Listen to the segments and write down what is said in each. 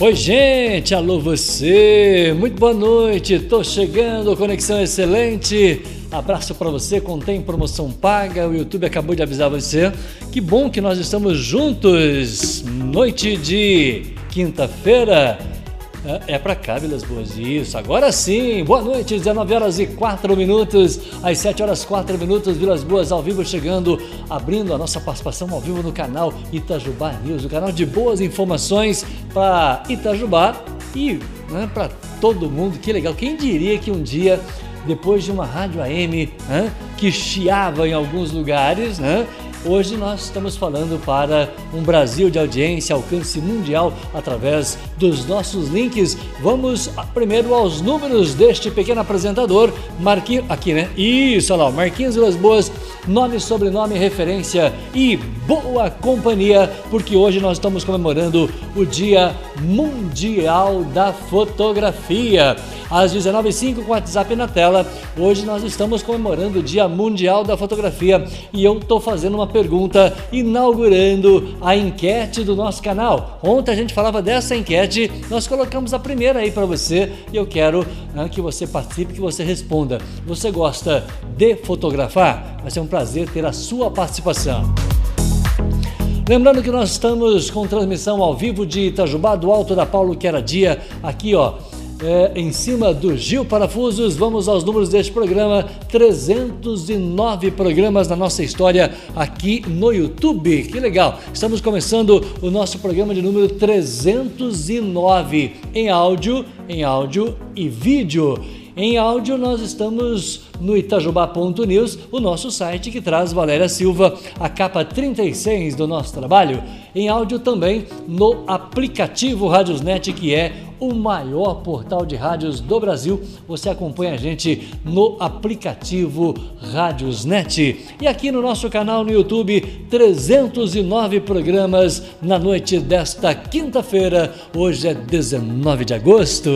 Oi gente, alô você, muito boa noite, tô chegando, conexão excelente, abraço para você, contém promoção paga, o YouTube acabou de avisar você, que bom que nós estamos juntos, noite de quinta-feira, é para cá, Vilas Boas, isso, agora sim, boa noite, 19h04, às 7h04, Vilas Boas ao vivo chegando, abrindo a nossa participação ao vivo no canal Itajubá News, o canal de boas informações para Itajubá e para todo mundo, que legal, quem diria que um dia, depois de uma rádio AM que chiava em alguns lugares, hoje nós estamos falando para um Brasil de audiência, alcance mundial através dos nossos links. Vamos primeiro aos números deste pequeno apresentador, Marquinhos, aqui né? Isso, olha lá, Marquinhos Vilas Boas, nome, sobrenome, referência e boa companhia, porque hoje nós estamos comemorando o Dia Mundial da Fotografia. Às 19h05 com o WhatsApp na tela, hoje nós estamos comemorando o Dia Mundial da Fotografia e eu estou fazendo uma pergunta inaugurando a enquete do nosso canal. Ontem a gente falava dessa enquete, nós colocamos a primeira aí para você e eu quero que você participe, que você responda. Você gosta de fotografar? Vai ser um prazer ter a sua participação. Lembrando que nós estamos com transmissão ao vivo de Itajubá do Alto da Paulo Queradia, aqui ó, em cima do Gil Parafusos. Vamos aos números deste programa, 309 programas na nossa história aqui no YouTube, que legal, estamos começando o nosso programa de número 309 em áudio e vídeo. Em áudio nós estamos no itajubá.news, o nosso site que traz Valéria Silva, a capa 36 do nosso trabalho. Em áudio também no aplicativo Rádios Net, que é o maior portal de rádios do Brasil. Você acompanha a gente no aplicativo Rádios Net. E aqui no nosso canal no YouTube, 309 programas na noite desta quinta-feira. Hoje é 19 de agosto.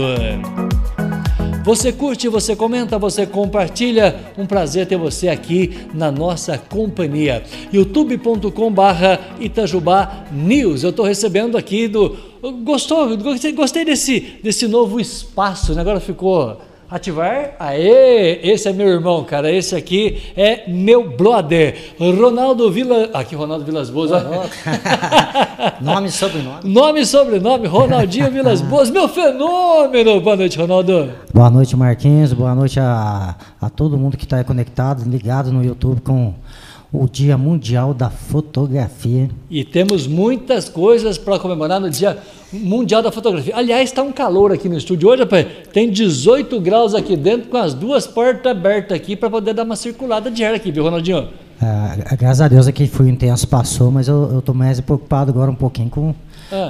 Você curte, você comenta, você compartilha. Um prazer ter você aqui na nossa companhia. youtube.com/Itajubá News. Eu estou recebendo aqui do... Gostei desse novo espaço, né? Agora ficou... Ativar, aê, esse é meu irmão, cara, esse aqui é meu brother, Ronaldo Vilas Boas, nome e sobrenome, Ronaldinho Vilas Boas, meu fenômeno, boa noite Ronaldo. Boa noite Marquinhos, boa noite a todo mundo que está aí conectado, ligado no YouTube com o Dia Mundial da Fotografia. E temos muitas coisas para comemorar no Dia Mundial da Fotografia. Aliás, está um calor aqui no estúdio hoje, rapaz. Tem 18 graus aqui dentro, com as duas portas abertas aqui para poder dar uma circulada de ar aqui, viu, Ronaldinho? É, graças a Deus aqui foi intenso, passou, mas eu estou mais preocupado agora um pouquinho com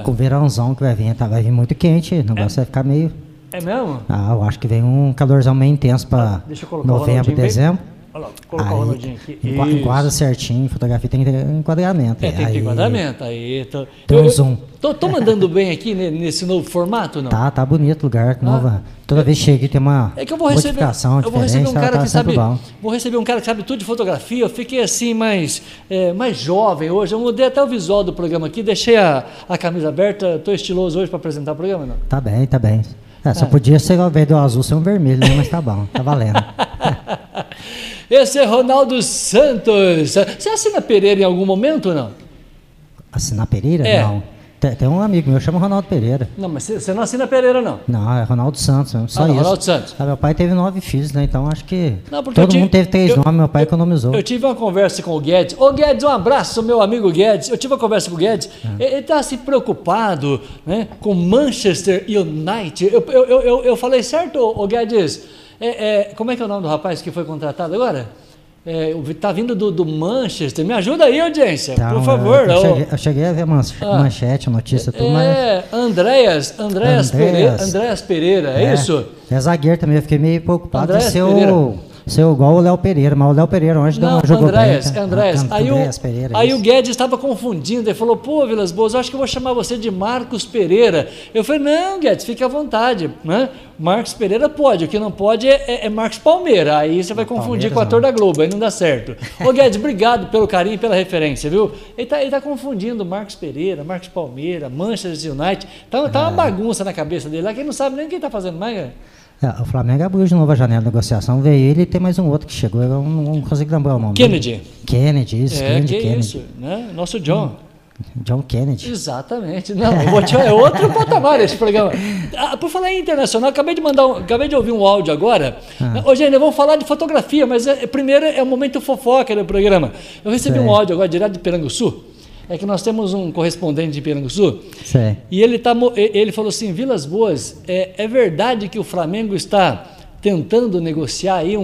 o verãozão que vai vir. Tá, vai vir muito quente, o negócio vai ficar meio... É mesmo? Ah, eu acho que vem um cadorzão meio intenso para novembro, dezembro. Bem... Olha lá, colocar o Ronaldinho aqui. Enquadra certinho, fotografia tem que ter enquadramento. Tem que ter enquadramento, aí. Tem um zoom. Tô mandando bem aqui nesse novo formato, não? Tá bonito o lugar, nova. Toda vez que chega tem uma modificação diferente. Eu vou receber um cara que sabe. Vou receber um cara que sabe tudo de fotografia. Eu fiquei assim mais jovem hoje. Eu mudei até o visual do programa aqui, deixei a camisa aberta. Tô estiloso hoje para apresentar o programa, não? Tá bem. Só podia ser ao invés do azul ser um vermelho, né? Mas tá bom, tá valendo. Esse é Ronaldo Santos. Você assina Pereira em algum momento ou não? Assinar Pereira? É. Não. Tem um amigo meu, chama Ronaldo Pereira. Não, mas você não assina Pereira, não? Não, é Ronaldo Santos mesmo, só isso. Ronaldo Santos. Ah, meu pai teve 9 filhos, né? Então acho que todo mundo teve 3 nomes, meu pai economizou. Eu tive uma conversa com o Guedes. Ô Guedes, um abraço, meu amigo Guedes. Eu tive uma conversa com o Guedes. Ele está se preocupado, né, com Manchester United. Eu falei certo, ô Guedes? Como é que é o nome do rapaz que foi contratado agora? Tá vindo do Manchester. Me ajuda aí, audiência, então, por favor. Eu cheguei a ver manchete, notícia, tudo, mas... Andreas Pereira, é isso? É zagueiro também, eu fiquei meio preocupado em ser o seu igual o Léo Pereira, mas o Léo Pereira onde não, jogou Andreas Pereira. Aí o Guedes estava confundindo, ele falou, pô, Vilas Boas, eu acho que eu vou chamar você de Marcos Pereira. Eu falei, não, Guedes, fique à vontade, né? Marcos Pereira pode, o que não pode é Marcos Palmeira, aí você vai confundir Palmeiras, com o ator da Globo, aí não dá certo. Ô Guedes, obrigado pelo carinho e pela referência, viu? Ele tá confundindo Marcos Pereira, Marcos Palmeira, Manchester United, tá uma bagunça na cabeça dele lá, que ele não sabe nem quem tá fazendo mais, né? O Flamengo abriu de novo a janela de negociação, veio ele e tem mais um outro que chegou, eu não consigo lembrar o nome. Kennedy, isso, Kennedy. Isso, né? Nosso John Kennedy. Exatamente. Não, é outro patamar esse programa. Por falar em internacional, acabei de ouvir um áudio agora. Hoje ainda vamos falar de fotografia, mas primeiro é o momento fofoca do programa. Eu recebi um áudio agora direto de Piranguçu. É que nós temos um correspondente de Piranguçu. Sim. E ele falou assim, Vilas Boas, é verdade que o Flamengo está tentando negociar aí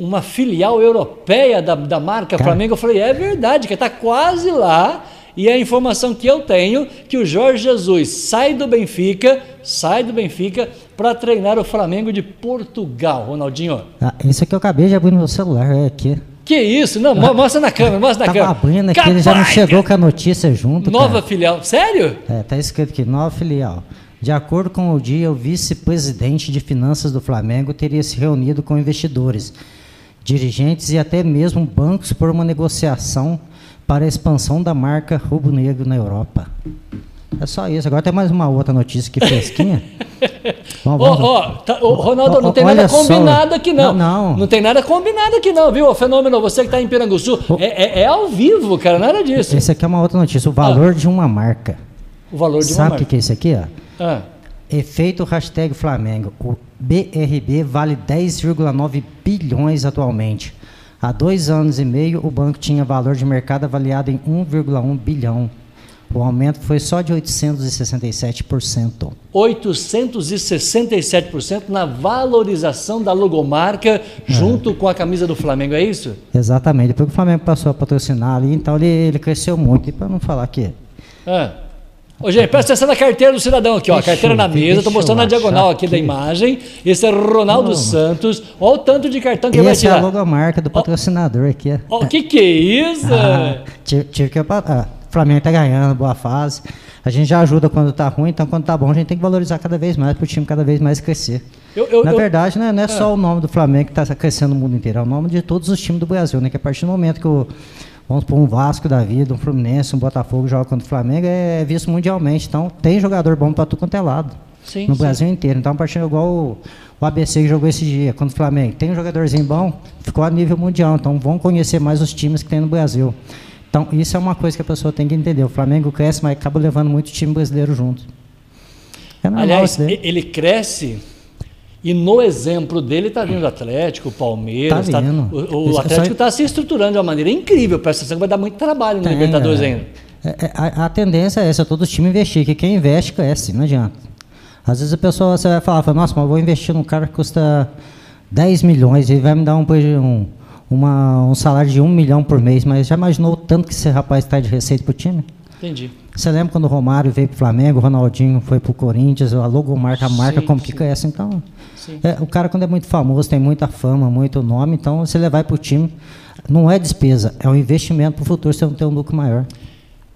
uma filial europeia da marca Flamengo? Eu falei, é verdade, que está quase lá. E a informação que eu tenho, que o Jorge Jesus sai do Benfica para treinar o Flamengo de Portugal, Ronaldinho. Isso aqui eu acabei de abrir no meu celular, é aqui. Que isso? Não, mostra na câmera, mostra na câmera. Tava abrindo aqui, ele já não chegou com a notícia junto. Nova filial, sério? Tá escrito aqui, nova filial. De acordo com o dia, o vice-presidente de finanças do Flamengo teria se reunido com investidores, dirigentes e até mesmo bancos por uma negociação para a expansão da marca rubro-negro na Europa. É só isso. Agora tem mais uma outra notícia aqui fresquinha. Ronaldo, não tem nada combinado aqui não. Não tem nada combinado aqui não, viu? O fenômeno, você que está em Piranguçu, é ao vivo, cara, nada disso. Essa aqui é uma outra notícia, o valor de uma marca. O valor de uma marca. Sabe o que é isso aqui? Ó? Efeito hashtag Flamengo. O BRB vale 10,9 bilhões atualmente. Há 2 anos e meio, o banco tinha valor de mercado avaliado em 1,1 bilhão. O aumento foi só de 867%. 867% na valorização da logomarca junto com a camisa do Flamengo, é isso? Exatamente. Depois que o Flamengo passou a patrocinar ali, então ele cresceu muito. E para não falar que... Ô, gente, presta atenção na carteira do cidadão aqui, ó. Carteira na mesa, estou mostrando na diagonal aqui da imagem. Esse é Ronaldo Santos. Olha o tanto de cartão que ele vai tirar. Esse é a logomarca do patrocinador aqui. O que é isso? Tive que... O Flamengo está ganhando, boa fase. A gente já ajuda quando está ruim, então quando está bom a gente tem que valorizar cada vez mais para o time cada vez mais crescer. Na verdade, né, não é só o nome do Flamengo que está crescendo no mundo inteiro, é o nome de todos os times do Brasil, né? Que a partir do momento que vamos pôr um Vasco da vida, um Fluminense, um Botafogo joga contra o Flamengo, é visto mundialmente. Então tem jogador bom para tudo quanto é lado. Sim, no Brasil inteiro. Então, a partir igual o ABC que jogou esse dia contra o Flamengo. Tem um jogadorzinho bom, ficou a nível mundial. Então vão conhecer mais os times que tem no Brasil. Então, isso é uma coisa que a pessoa tem que entender. O Flamengo cresce, mas acaba levando muito o time brasileiro junto. Aliás, ele cresce e no exemplo dele está vindo o Atlético, o Palmeiras. O Atlético está se estruturando de uma maneira incrível. Presta atenção que vai dar muito trabalho no Libertadores ainda. A tendência é essa, todos os times investir, que quem investe cresce, não adianta. Às vezes a pessoa você vai falar, nossa, mas eu vou investir num cara que custa 10 milhões e vai me dar um salário de 1 milhão por mês, mas já imaginou o tanto que esse rapaz está de receita para o time? Entendi. Você lembra quando o Romário veio para o Flamengo, o Ronaldinho foi para o Corinthians, a logomarca, a marca, sim, como sim. Fica essa? Então, o cara quando é muito famoso, tem muita fama, muito nome, então se levar para o time, não é despesa, é um investimento para o futuro, você não ter um lucro maior.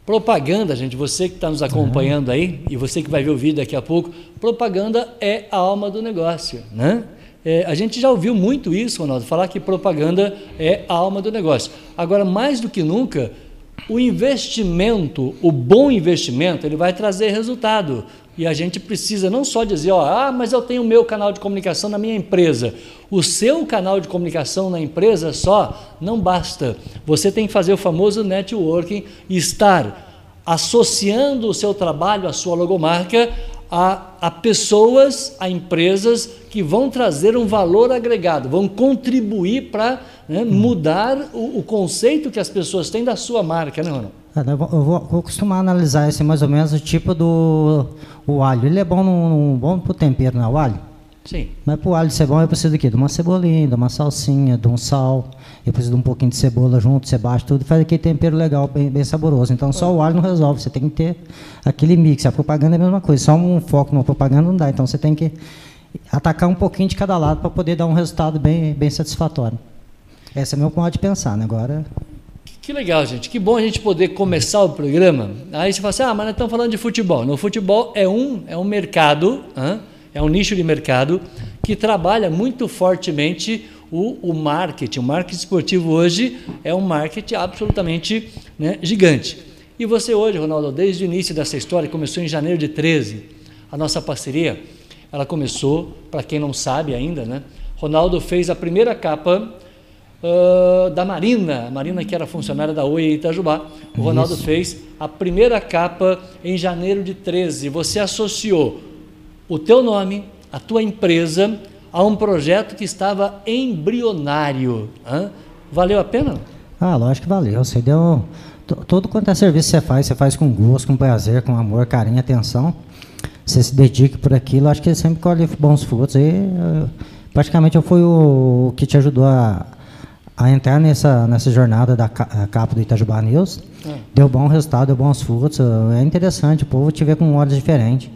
Propaganda, gente, você que está nos acompanhando aí, e você que vai ver o vídeo daqui a pouco, propaganda é a alma do negócio, né? A gente já ouviu muito isso, Ronaldo, falar que propaganda é a alma do negócio. Agora, mais do que nunca, o investimento, o bom investimento, ele vai trazer resultado. E a gente precisa não só dizer, mas eu tenho o meu canal de comunicação na minha empresa. O seu canal de comunicação na empresa só não basta. Você tem que fazer o famoso networking e estar associando o seu trabalho, a sua logomarca, a pessoas, a empresas que vão trazer um valor agregado, vão contribuir para mudar o conceito que as pessoas têm da sua marca, né, Ronaldo? Eu vou costumar analisar esse mais ou menos o tipo do alho. Ele é bom para o tempero, não é o alho? Sim. Mas para o alho ser bom, eu preciso do quê? De uma cebolinha, de uma salsinha, de um sal, eu preciso de um pouquinho de cebola junto, você bate tudo, faz aquele tempero legal, bem saboroso. Então só o alho não resolve, você tem que ter aquele mix. A propaganda é a mesma coisa, só um foco na propaganda não dá, então você tem que atacar um pouquinho de cada lado para poder dar um resultado bem, bem satisfatório. Esse é o meu modo de pensar, né? Agora... Que legal, gente. Que bom a gente poder começar o programa. Aí você fala assim, ah, mas nós estamos falando de futebol. No futebol é um mercado, é um nicho de mercado que trabalha muito fortemente o marketing. O marketing esportivo hoje é um marketing absolutamente, né, gigante. E você hoje, Ronaldo, desde o início dessa história, começou em janeiro de 13, a nossa parceria, ela começou, para quem não sabe ainda, né? Ronaldo fez a primeira capa... da Marina, que era funcionária da Oi Itajubá. O Ronaldo fez a primeira capa em janeiro de 13. Você associou o teu nome, a tua empresa, a um projeto que estava embrionário. Hã? Valeu a pena? Ah, lógico que valeu. Você deu todo quanto é serviço que você faz com gosto, com prazer, com amor, carinho, atenção. Você se dedica por aquilo. Acho que ele sempre colhe bons frutos. E, praticamente eu fui o que te ajudou a entrar nessa jornada da capa do Itajubá News. Deu bom resultado, deu bons frutos. É interessante, o povo te vê com olhos diferentes.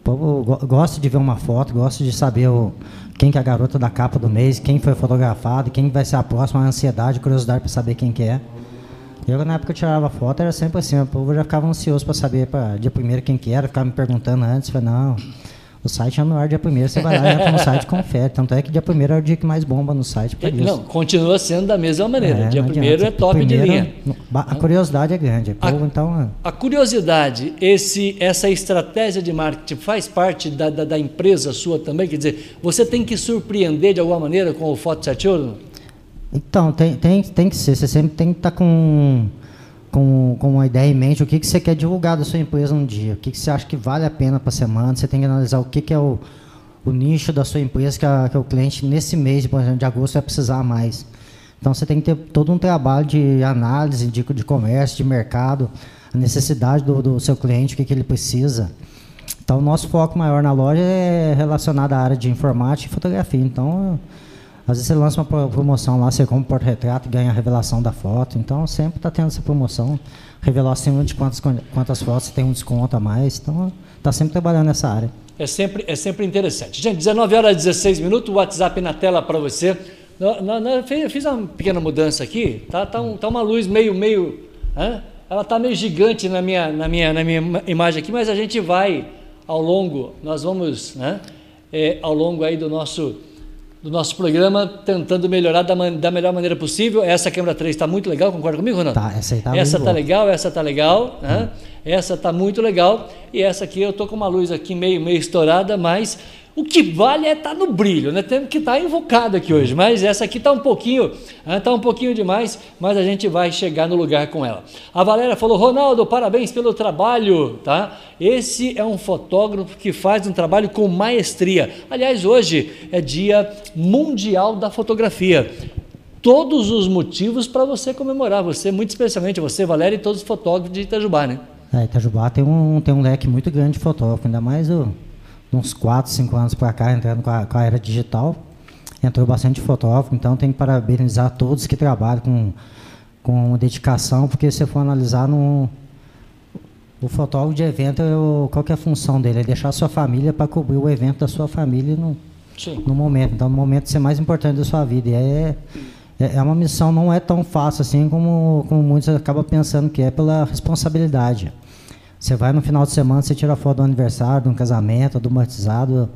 O povo gosta de ver uma foto, gosta de saber quem que é a garota da capa do mês, quem foi fotografado, quem vai ser a próxima, a ansiedade, curiosidade para saber quem que é. Eu, na época que eu tirava foto, era sempre assim, o povo já ficava ansioso para saber dia primeiro quem que era, ficava me perguntando antes, falei, não... O site é no ar dia 1º, você vai lá, entra no site e confere. Tanto é que dia 1º é o dia que mais bomba no site. Não, continua sendo da mesma maneira. Dia 1º é top de linha. A curiosidade é grande. A curiosidade, essa estratégia de marketing faz parte da empresa sua também? Quer dizer, você tem que surpreender de alguma maneira com o Foto 7 Ouro? Então, tem que ser. Você sempre tem que estar com uma ideia em mente, o que você quer divulgar da sua empresa um dia, o que você acha que vale a pena para a semana, você tem que analisar o que é o nicho da sua empresa, que o cliente nesse mês, por exemplo, de agosto, vai precisar mais. Então você tem que ter todo um trabalho de análise, de comércio, de mercado, a necessidade do seu cliente, o que ele precisa. Então o nosso foco maior na loja é relacionado à área de informática e fotografia. Então, às vezes você lança uma promoção lá, você compra um porta-retrato e ganha a revelação da foto. Então, sempre está tendo essa promoção. Revelar acima de quantas fotos você tem um desconto a mais. Então, está sempre trabalhando nessa área. É sempre interessante. Gente, 19h16, WhatsApp na tela para você. Eu fiz uma pequena mudança aqui. Tá uma luz meio... Ela está meio gigante na minha imagem aqui, mas a gente vai ao longo... Nós vamos ao longo aí do nosso programa, tentando melhorar da melhor maneira possível. Essa câmera 3 está muito legal, concorda comigo, Ronaldo? Tá, essa aí está muito legal. Essa está legal, essa está legal, essa está muito legal, e essa aqui eu estou com uma luz aqui meio estourada, mas o que vale é estar no brilho, né? Temos que estar invocado aqui hoje, mas essa aqui está um pouquinho demais, mas a gente vai chegar no lugar com ela. A Valéria falou, Ronaldo, parabéns pelo trabalho, tá? Esse é um fotógrafo que faz um trabalho com maestria. Aliás, hoje é Dia Mundial da Fotografia. Todos os motivos para você comemorar, você, muito especialmente você, Valéria, e todos os fotógrafos de Itajubá, né? Itajubá tem um leque muito grande de fotógrafo, ainda mais uns 4, 5 anos para cá, entrando com a era digital, entrou bastante fotógrafo, então tem que parabenizar todos que trabalham com dedicação, porque se você for analisar o fotógrafo de evento, qual que é a função dele? É deixar a sua família para cobrir o evento da sua família no momento. Então, no momento de ser mais importante da sua vida. E é uma missão, não é tão fácil assim como muitos acabam pensando que é, pela responsabilidade. Você vai no final de semana, você tira foto do aniversário, de um casamento, de um batizado,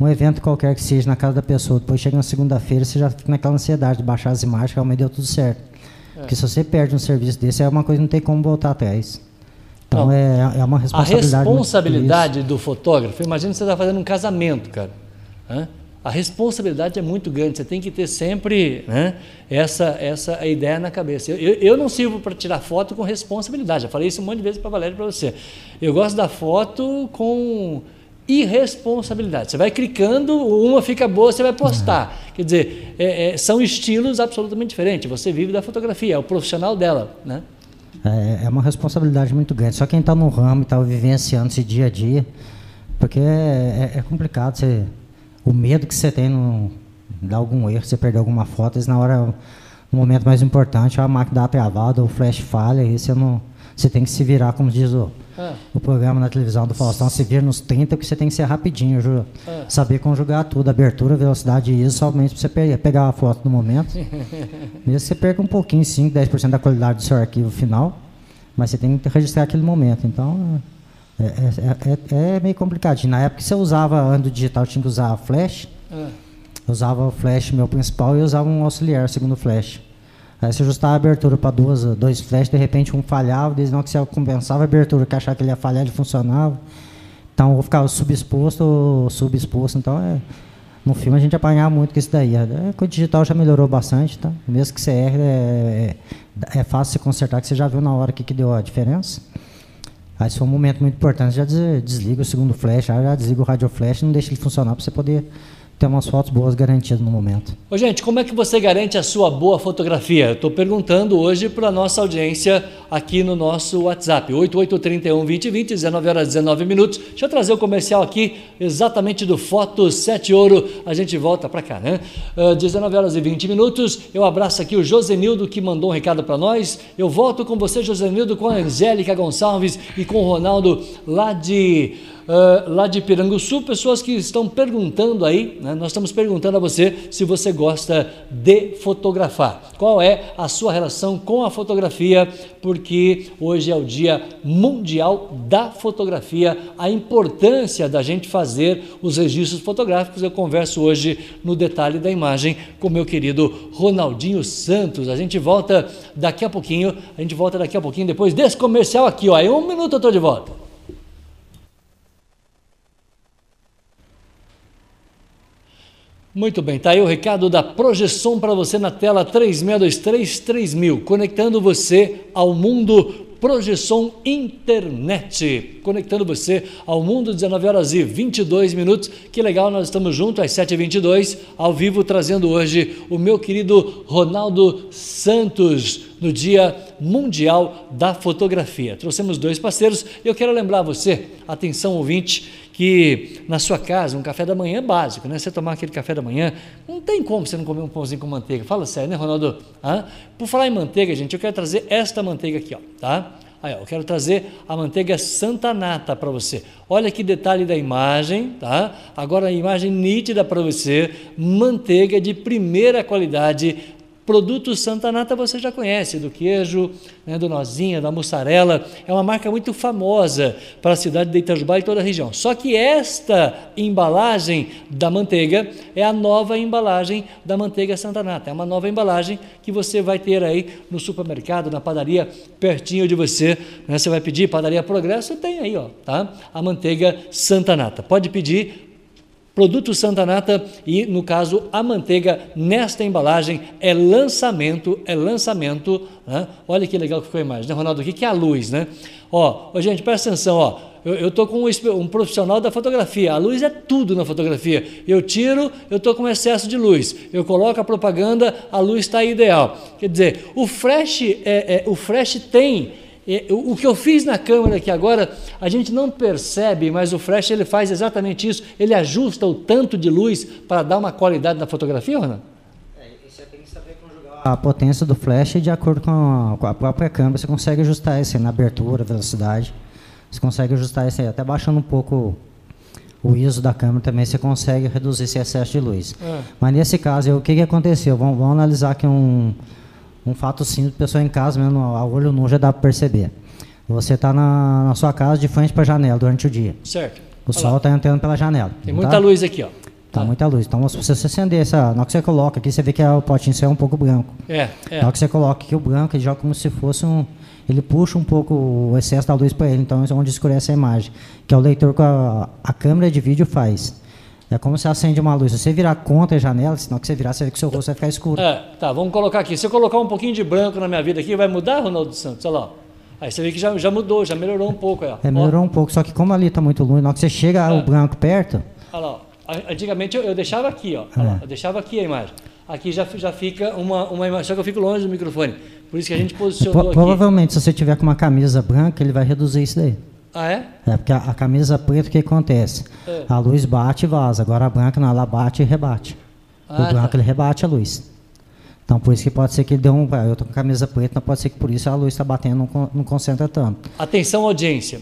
um evento qualquer que seja na casa da pessoa. Depois chega na segunda-feira, você já fica naquela ansiedade de baixar as imagens, realmente deu tudo certo. Porque se você perde um serviço desse, é uma coisa que não tem como voltar atrás. Então, é uma responsabilidade. A responsabilidade do fotógrafo, imagina que você está fazendo um casamento, cara. A responsabilidade é muito grande, você tem que ter sempre essa ideia na cabeça. Eu não sirvo para tirar foto com responsabilidade, já falei isso um monte de vezes para a Valéria e para você. Eu gosto da foto com irresponsabilidade. Você vai clicando, uma fica boa, você vai postar. Quer dizer, são estilos absolutamente diferentes, você vive da fotografia, é o profissional dela, né? É uma responsabilidade muito grande, só quem está no ramo e está vivenciando esse dia a dia, porque é complicado você... O medo que você tem de dar algum erro, você perder alguma foto, isso na hora, no momento mais importante, a máquina dá travada, o flash falha, e você não Você tem que se virar, como diz o programa na televisão do Faustão, se vira nos 30, que você tem que ser rapidinho, juro. Saber conjugar tudo, abertura, velocidade e ISO, somente para você pegar a foto no momento. Mesmo que você perca um pouquinho, 5, 10% da qualidade do seu arquivo final, mas você tem que registrar aquele momento. Então, é meio complicadinho. Na época que você usava, ando digital, tinha que usar flash. Eu usava o flash, meu principal, e usava um auxiliar, segundo flash. Aí você ajustava a abertura para dois flash, de repente um falhava, desde não que você compensava a abertura, que achava que ele ia falhar, ele funcionava. Então eu ficava subexposto, então no filme a gente apanhava muito com isso daí. Com o digital já melhorou bastante, tá? Mesmo que você erre, é fácil se consertar, que você já viu na hora que deu a diferença. Aí se for um momento muito importante, já desliga o segundo flash, já desliga o radio flash, não deixa ele funcionar para você poder... Tem umas fotos boas garantidas no momento. Ô, gente, como é que você garante a sua boa fotografia? Eu estou perguntando hoje para a nossa audiência aqui no nosso WhatsApp, 8831-2020, 19h19. Deixa eu trazer o comercial aqui, exatamente do Foto 7 Ouro. A gente volta para cá, né? 19h20. Eu abraço aqui o José Nildo, que mandou um recado para nós. Eu volto com você, José Nildo, com a Angélica Gonçalves e com o Ronaldo lá de Piranguçu, pessoas que estão perguntando aí, né? Nós estamos perguntando a você se você gosta de fotografar. Qual é a sua relação com a fotografia? Porque hoje é o Dia Mundial da Fotografia, a importância da gente fazer os registros fotográficos. Eu converso hoje no detalhe da imagem com meu querido Ronaldinho Santos. A gente volta daqui a pouquinho, depois desse comercial aqui, ó. Em 1 minuto eu tô de volta. Muito bem, tá aí o recado da Projeção para você na tela 3623-3000, conectando você ao mundo Projeção Internet, conectando você ao mundo. 19h22. Que legal, nós estamos juntos às 7h22, ao vivo, trazendo hoje o meu querido Ronaldo Santos, no Dia Mundial da Fotografia. Trouxemos dois parceiros e eu quero lembrar você, atenção ouvinte, que na sua casa, um café da manhã é básico, né? Você tomar aquele café da manhã, não tem como você não comer um pãozinho com manteiga. Fala sério, né, Ronaldo? Hã? Por falar em manteiga, gente, eu quero trazer esta manteiga aqui, ó, tá? Aí, ó, eu quero trazer a manteiga Santa Nata para você. Olha que detalhe da imagem, tá? Agora a imagem nítida para você, manteiga de primeira qualidade. Produtos Santa Nata você já conhece, do queijo, né, do nozinha, da mussarela. É uma marca muito famosa para a cidade de Itajubá e toda a região. Só que esta embalagem da manteiga é a nova embalagem da manteiga Santa Nata. É uma nova embalagem que você vai ter aí no supermercado, na padaria pertinho de você, né? Você vai pedir Padaria Progresso, tem aí, ó, tá? A manteiga Santa Nata. Pode pedir Produto Santa Nata e, no caso, a manteiga nesta embalagem é lançamento, né? Olha que legal que ficou a imagem, né, Ronaldo? O que é a luz, né? Ó, gente, presta atenção, ó. Eu tô com um profissional da fotografia. A luz é tudo na fotografia. Eu tiro, eu tô com excesso de luz. Eu coloco a propaganda, a luz está ideal. Quer dizer, o flash tem... O que eu fiz na câmera aqui agora, a gente não percebe, mas o flash ele faz exatamente isso. Ele ajusta o tanto de luz para dar uma qualidade na fotografia, Ronaldo? Você tem que saber conjugar a potência do flash de acordo com a própria câmera. Você consegue ajustar isso na abertura, velocidade. Você consegue ajustar isso aí, até baixando um pouco o ISO da câmera também, você consegue reduzir esse excesso de luz. Mas nesse caso, o que aconteceu? Vamos analisar aqui um fato simples, pessoa em casa mesmo, a olho nu já dá para perceber. Você está na sua casa de frente para a janela durante o dia. Certo. O sol está entrando pela janela. Tem muita luz aqui, ó. Tá muita luz. Então, se você acender essa, na hora que você coloca aqui, você vê que o potinho é um pouco branco. Na hora que você coloca aqui o branco, ele joga como se fosse ele puxa um pouco o excesso da luz para ele. Então, é onde escurece a imagem, que é o leitor que a câmera de vídeo faz. É como se acende uma luz. Se você virar contra a janela, senão que você virar, você vê que seu rosto vai ficar escuro. Tá, vamos colocar aqui. Se eu colocar um pouquinho de branco na minha vida aqui, vai mudar, Ronaldo Santos? Olha lá. Aí você vê que já mudou, já melhorou um pouco. Ó. Melhorou um pouco, só que como ali está muito longe, na hora que você chega o branco perto... Olha lá, antigamente eu deixava aqui, ó. Lá, eu deixava aqui a imagem. Aqui já fica uma imagem, só que eu fico longe do microfone. Por isso que a gente posicionou aqui. Provavelmente, se você tiver com uma camisa branca, ele vai reduzir isso daí. Ah, é? É, porque a camisa preta, o que acontece? A luz bate e vaza. Agora a branca, não, ela bate e rebate. O branco, ele rebate a luz. Então, por isso que pode ser que ele deu um... Eu estou com camisa preta, então pode ser que por isso a luz está batendo, não concentra tanto. Atenção, audiência.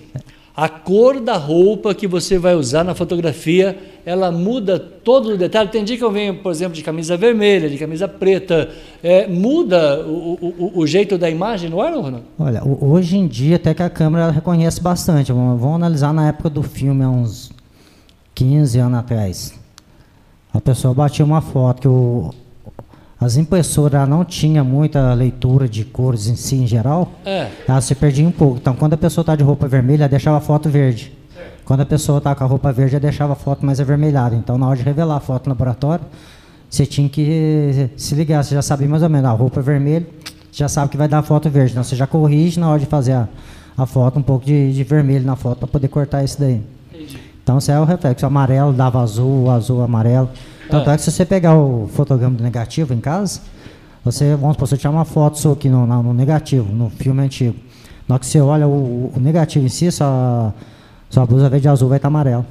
A cor da roupa que você vai usar na fotografia, ela muda todo o detalhe. Tem dia que eu venho, por exemplo, de camisa vermelha, de camisa preta. Muda o jeito da imagem, não é, Ronaldo? Olha, hoje em dia até que a câmera reconhece bastante. Vamos analisar na época do filme, há uns 15 anos atrás. A pessoa batia uma foto que as impressoras não tinham muita leitura de cores em si, em geral, ela se perdia um pouco. Então, quando a pessoa está de roupa vermelha, ela deixava a foto verde. Quando a pessoa está com a roupa verde, ela deixava a foto mais avermelhada. Então, na hora de revelar a foto no laboratório, você tinha que se ligar, você já sabia mais ou menos. A roupa vermelha, já sabe que vai dar a foto verde. Então, você já corrige na hora de fazer a foto, um pouco de vermelho na foto, para poder cortar isso daí. Então, isso é o reflexo. O amarelo dava azul, azul, amarelo. Tanto é que se você pegar o fotograma do negativo em casa, vamos supor, você tirar uma foto sua aqui no negativo, no filme antigo. Na hora que você olha o negativo em si, sua blusa verde e azul vai estar amarela.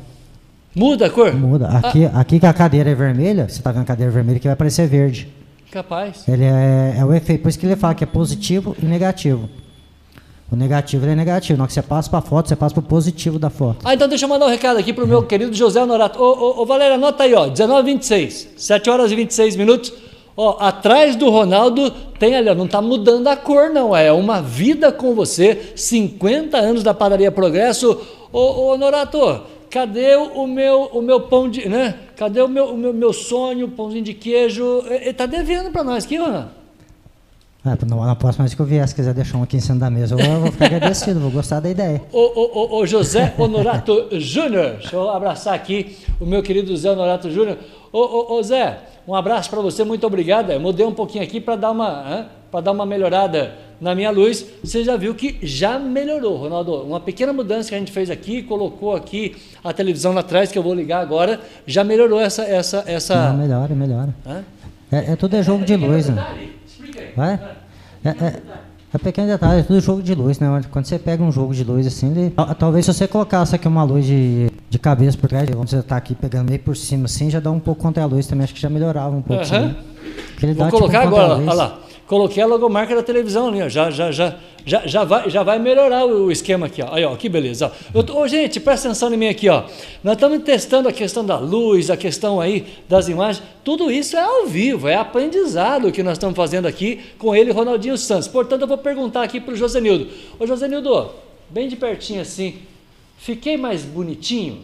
Muda a cor? Muda. Aqui que a cadeira é vermelha, você está vendo a cadeira vermelha que vai parecer verde. Capaz. Ele é o efeito, por isso que ele fala que é positivo e negativo. O negativo é negativo. Na hora que você passa para a foto, você passa para o positivo da foto. Ah, então deixa eu mandar um recado aqui para o meu querido José Honorato. Ô, Valéria, anota aí, ó, 19h26, 7h26. Ó, atrás do Ronaldo tem ali, ó, não está mudando a cor, não. É uma vida com você, 50 anos da Padaria Progresso. Ô, Honorato, cadê o meu pão de... né? Cadê o meu sonho, pãozinho de queijo? Ele está devendo para nós aqui, Ronaldo. Na próxima vez que eu vier, se quiser deixar um aqui em cima da mesa, eu vou ficar agradecido, vou gostar da ideia. O José Honorato Júnior, deixa eu abraçar aqui o meu querido José Honorato Júnior. Ô Zé, um abraço para você, muito obrigado. Eu mudei um pouquinho aqui para dar uma melhorada na minha luz. Você já viu que já melhorou, Ronaldo. Uma pequena mudança que a gente fez aqui, colocou aqui a televisão lá atrás, que eu vou ligar agora, já melhorou essa... Não, melhora. Tudo é jogo de luz, né? É pequeno detalhe, é tudo jogo de luz, né? Quando você pega um jogo de luz assim, talvez se você colocasse aqui uma luz de cabeça por trás, vamos estar aqui pegando meio por cima assim, já dá um pouco contra a luz também, acho que já melhorava um pouco. Uhum. Assim, vou colocar agora, olha lá. Coloquei a logomarca da televisão ali, ó. Já vai melhorar o esquema aqui, ó. Aí, ó, que beleza. Gente, presta atenção em mim aqui, ó. Nós estamos testando a questão da luz, a questão aí das imagens. Tudo isso é ao vivo, é aprendizado que nós estamos fazendo aqui com ele, Ronaldinho Santos. Portanto, eu vou perguntar aqui para o José Nildo. Ô, José Nildo, bem de pertinho assim, fiquei mais bonitinho?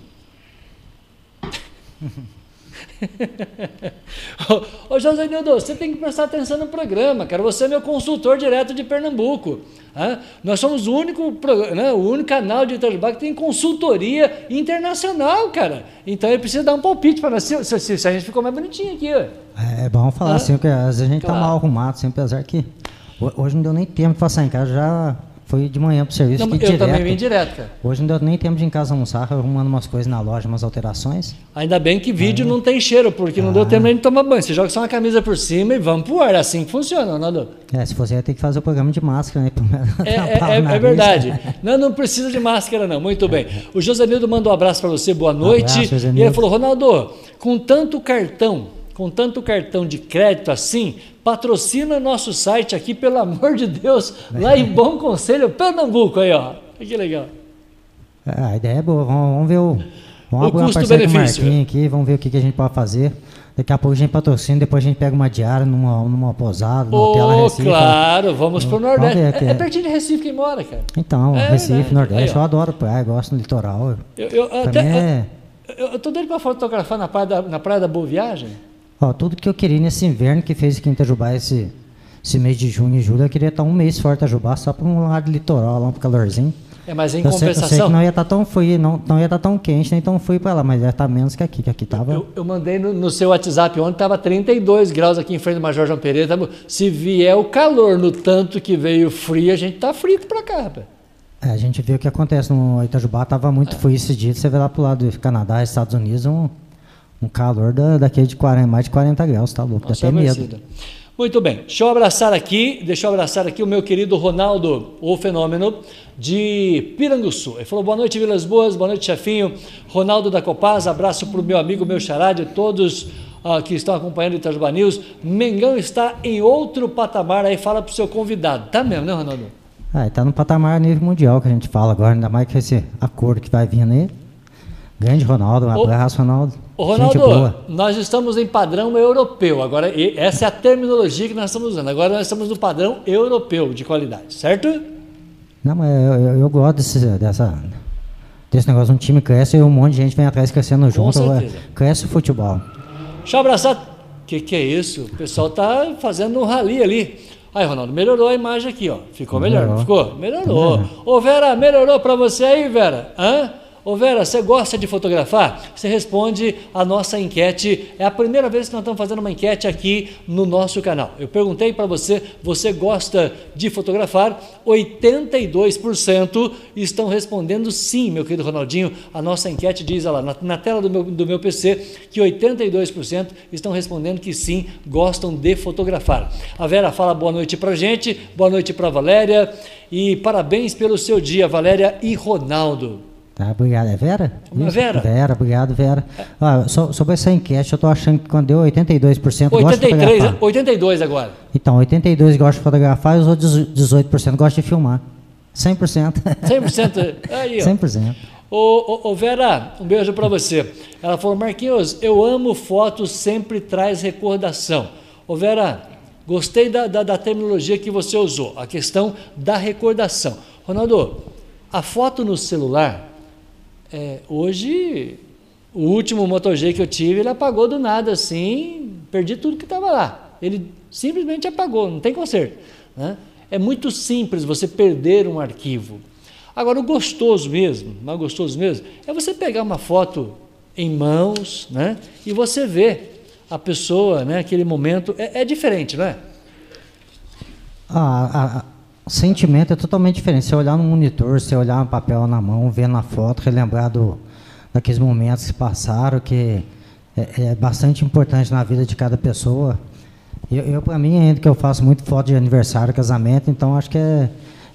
Ô José Nildo, você tem que prestar atenção no programa, cara. Você é meu consultor direto de Pernambuco. Ah, nós somos o único canal de Itajubá que tem consultoria internacional, cara. Então ele precisa dar um palpite para nós se a gente ficou mais bonitinho aqui. Ó. É bom falar assim, porque às vezes a gente tá mal arrumado, sempre, apesar que hoje não deu nem tempo de passar em casa, já foi de manhã pro serviço. Não, eu também vim direto, cara. Hoje não deu nem tempo de ir em casa almoçar, arrumando umas coisas na loja, umas alterações. Ainda bem que vídeo não tem cheiro, porque não deu tempo nem de tomar banho. Você joga só uma camisa por cima e vamos pro ar. É assim que funciona, Ronaldo. Se você ia ter que fazer o programa de máscara, né? É verdade. Não precisa de máscara, não. Muito bem. O José Nildo manda um abraço para você, boa noite. Abraço, e ele falou, Ronaldo, com tanto cartão de crédito assim, patrocina nosso site aqui, pelo amor de Deus, lá em Bom Conselho, Pernambuco, aí, ó. Que legal. A ideia é boa, vamos ver o custo-benefício. Vamos ver o que a gente pode fazer. Daqui a pouco a gente patrocina, depois a gente pega uma diária numa pousada, num hotel lá em Recife. Claro, vamos pro Nordeste. É pertinho de Recife quem mora, cara. Então, Recife, Nordeste, eu adoro praia, gosto do litoral. Eu tô doido pra fotografar na praia da Boa Viagem. Ó, tudo que eu queria nesse inverno que fez aqui em Itajubá, esse mês de junho e julho, eu queria estar um mês fora de Itajubá, só para um lado litoral, lá um calorzinho. Mas em compensação... Eu sei que não ia estar tão frio, não ia estar tão quente, nem tão frio para lá, mas ia estar menos que aqui estava... Eu mandei no seu WhatsApp ontem, estava 32 graus aqui em frente do Major João Pereira, se vier o calor no tanto que veio frio, a gente tá frito para cá, rapaz. A gente vê o que acontece no Itajubá, estava muito frio esse dia, você vê lá pro lado do Canadá, Estados Unidos, um calor daquele de mais de 40 graus, tá louco, dá até medo. Muito bem, deixa eu abraçar aqui o meu querido Ronaldo, o Fenômeno, de Piranguçu. Ele falou, boa noite Vilas Boas, boa noite chefinho, Ronaldo da Copasa, abraço para o meu amigo, meu xará, de todos que estão acompanhando o Itajubá News. Mengão está em outro patamar, aí fala para o seu convidado. Tá mesmo, né, Ronaldo? Está no patamar nível mundial que a gente fala agora, ainda mais que esse acordo que vai vindo aí. Grande Ronaldo, um abraço, Ronaldo. Ronaldo, nós estamos em padrão europeu, agora essa é a terminologia que nós estamos usando, agora nós estamos no padrão europeu de qualidade, certo? Não, mas eu gosto desse negócio, um time cresce e um monte de gente vem atrás crescendo junto, cresce o futebol. Deixa eu abraçar, que é isso? O pessoal tá fazendo um rally ali. Aí, Ronaldo, melhorou a imagem aqui, ó, ficou melhor, não ficou? Melhorou. Ô Vera, melhorou pra você aí, Vera? Hã? Ô Vera, você gosta de fotografar? Você responde a nossa enquete. É a primeira vez que nós estamos fazendo uma enquete aqui no nosso canal. Eu perguntei para você, você gosta de fotografar? 82% estão respondendo sim, meu querido Ronaldinho. A nossa enquete diz, olha lá, na tela do meu PC, que 82% estão respondendo que sim, gostam de fotografar. A Vera fala boa noite para a gente, boa noite para a Valéria e parabéns pelo seu dia, Valéria e Ronaldo. Tá, obrigado. É Vera? Isso, Vera. Vera, obrigado, Vera. Olha, sobre essa enquete, eu tô achando que quando deu 82%, 82 agora. Então, 82 gostam de fotografar e os outros 18% gostam de filmar. 100%. 100%. Aí, ó. 100%. Ô Vera, um beijo para você. Ela falou, Marquinhos, eu amo fotos, sempre traz recordação. Ô Vera, gostei da terminologia que você usou, a questão da recordação. Ronaldo, a foto no celular... hoje, o último Moto G que eu tive, ele apagou do nada assim, perdi tudo que estava lá. Ele simplesmente apagou, não tem conserto, né? É muito simples você perder um arquivo. Agora, o gostoso mesmo, é você pegar uma foto em mãos, né? E você ver a pessoa, né? Aquele momento, é diferente, não é? O sentimento é totalmente diferente. Você olhar no monitor, você olhar no papel na mão, ver na foto, relembrar daqueles momentos que passaram, que é bastante importante na vida de cada pessoa. Eu para mim, ainda que eu faço muito foto de aniversário, casamento, então acho que é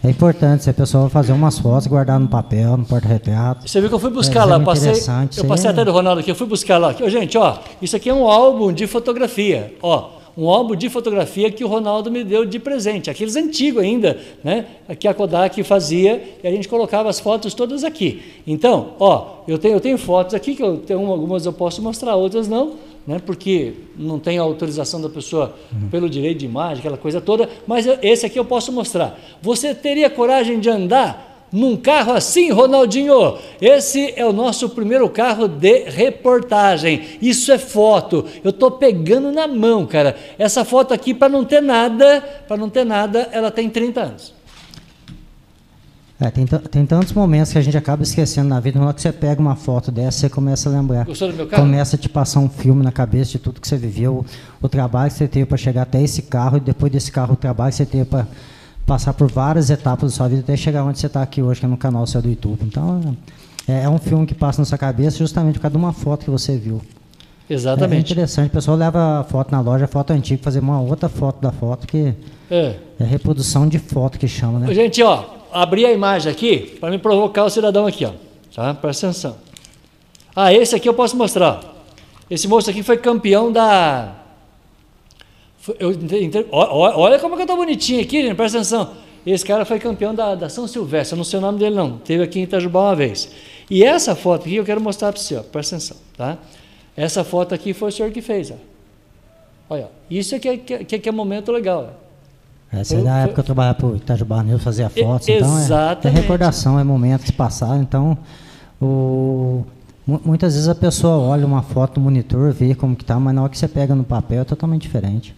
importante se a pessoa fazer umas fotos, guardar no papel, no porta-retrato. Você viu que eu fui buscar lá, eu passei até do Ronaldo aqui, eu fui buscar lá. Gente, ó, isso aqui é um álbum de fotografia, ó. Um álbum de fotografia que o Ronaldo me deu de presente, aqueles antigos ainda, né? Que a Kodak fazia e a gente colocava as fotos todas aqui. Então, ó, eu tenho fotos aqui, que eu tenho algumas eu posso mostrar, outras não, né? Porque não tem a autorização da pessoa pelo direito de imagem, aquela coisa toda, mas esse aqui eu posso mostrar. Você teria coragem de andar num carro assim, Ronaldinho? Esse é o nosso primeiro carro de reportagem. Isso é foto. Eu tô pegando na mão, cara. Essa foto aqui, para não ter nada, ela tem 30 anos. Tem tantos momentos que a gente acaba esquecendo na vida. Na hora que você pega uma foto dessa, você começa a lembrar. Gostou do meu carro? Começa a te passar um filme na cabeça de tudo que você viveu, o trabalho que você teve para chegar até esse carro, e depois desse carro o trabalho que você teve para passar por várias etapas da sua vida até chegar onde você está aqui hoje, que é no canal seu do YouTube. Então, é um filme que passa na sua cabeça justamente por causa de uma foto que você viu. Exatamente. É interessante, o pessoal leva a foto na loja, a foto antiga, fazer uma outra foto da foto, que é reprodução de foto que chama, né? Gente, ó, abri a imagem aqui para me provocar o cidadão aqui, ó. Tá? Presta atenção. Ah, esse aqui eu posso mostrar. Esse moço aqui foi campeão da... olha como que eu tô bonitinho aqui, gente, presta atenção. Esse cara foi campeão da São Silvestre, eu não sei o nome dele não, teve aqui em Itajubá uma vez. E essa foto aqui eu quero mostrar para você, ó, presta atenção, tá? Essa foto aqui foi o senhor que fez, ó. Olha, isso aqui é momento legal, ó. Essa é da época que eu trabalhava para o Itajubá News, fazia fotos, então é recordação, é momento de passar, então... Muitas vezes a pessoa olha uma foto no monitor, vê como que tá, mas na hora que você pega no papel é totalmente diferente.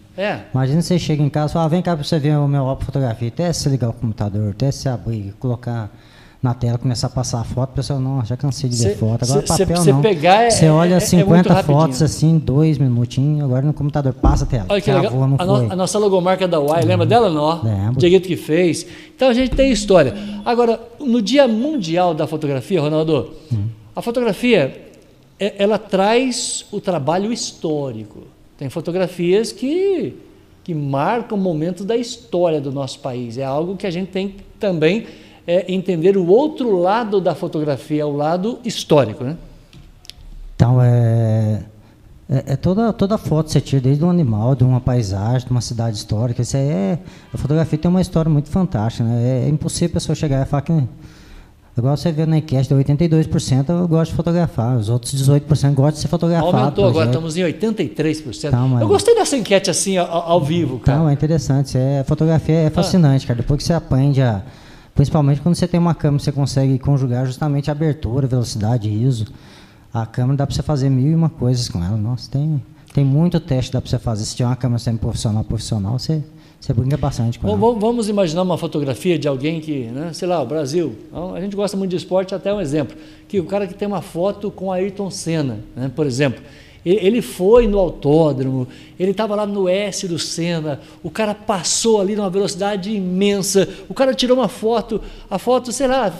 Imagina você chega em casa e fala, vem cá para você ver o meu álbum de fotografia, até se ligar o computador, até se abrir, colocar na tela, começar a passar a foto, o pessoal, não, já cansei de ver foto, agora papel não. Você olha 50 fotos assim, 2 minutinhos, agora no computador passa a tela. Olha que legal, a nossa logomarca da UAI, lembra dela? Não, lembro. O Dieguito que fez. Então a gente tem história. Agora, no Dia Mundial da Fotografia, Ronaldo... A fotografia, ela traz o trabalho histórico. Tem fotografias que marcam momentos da história do nosso país. É algo que a gente tem que também entender o outro lado da fotografia, o lado histórico, né? Então, Toda foto que você tira, desde um animal, de uma paisagem, de uma cidade histórica, isso aí é... A fotografia tem uma história muito fantástica, né? É impossível a pessoa chegar e falar que... Agora você vê na enquete, 82% eu gosto de fotografar, os outros 18% gostam de ser fotografado. Aumentou agora, estamos em 83%. Então, eu gostei dessa enquete assim, ao vivo, cara. Então, é interessante, a fotografia é fascinante, cara. Depois que você aprende a... Principalmente quando você tem uma câmera, você consegue conjugar justamente a abertura, velocidade, ISO. A câmera dá para você fazer 1001 coisas com ela. Nossa, tem muito teste que dá para você fazer. Se tiver uma câmera semi-profissional, você brinca bastante com ela. Vamos imaginar uma fotografia de alguém que, né, sei lá, o Brasil. A gente gosta muito de esporte, até um exemplo. Que o cara que tem uma foto com Ayrton Senna, né, por exemplo. Ele foi no autódromo, ele estava lá no S do Senna, o cara passou ali numa velocidade imensa, o cara tirou uma foto, a foto, sei lá,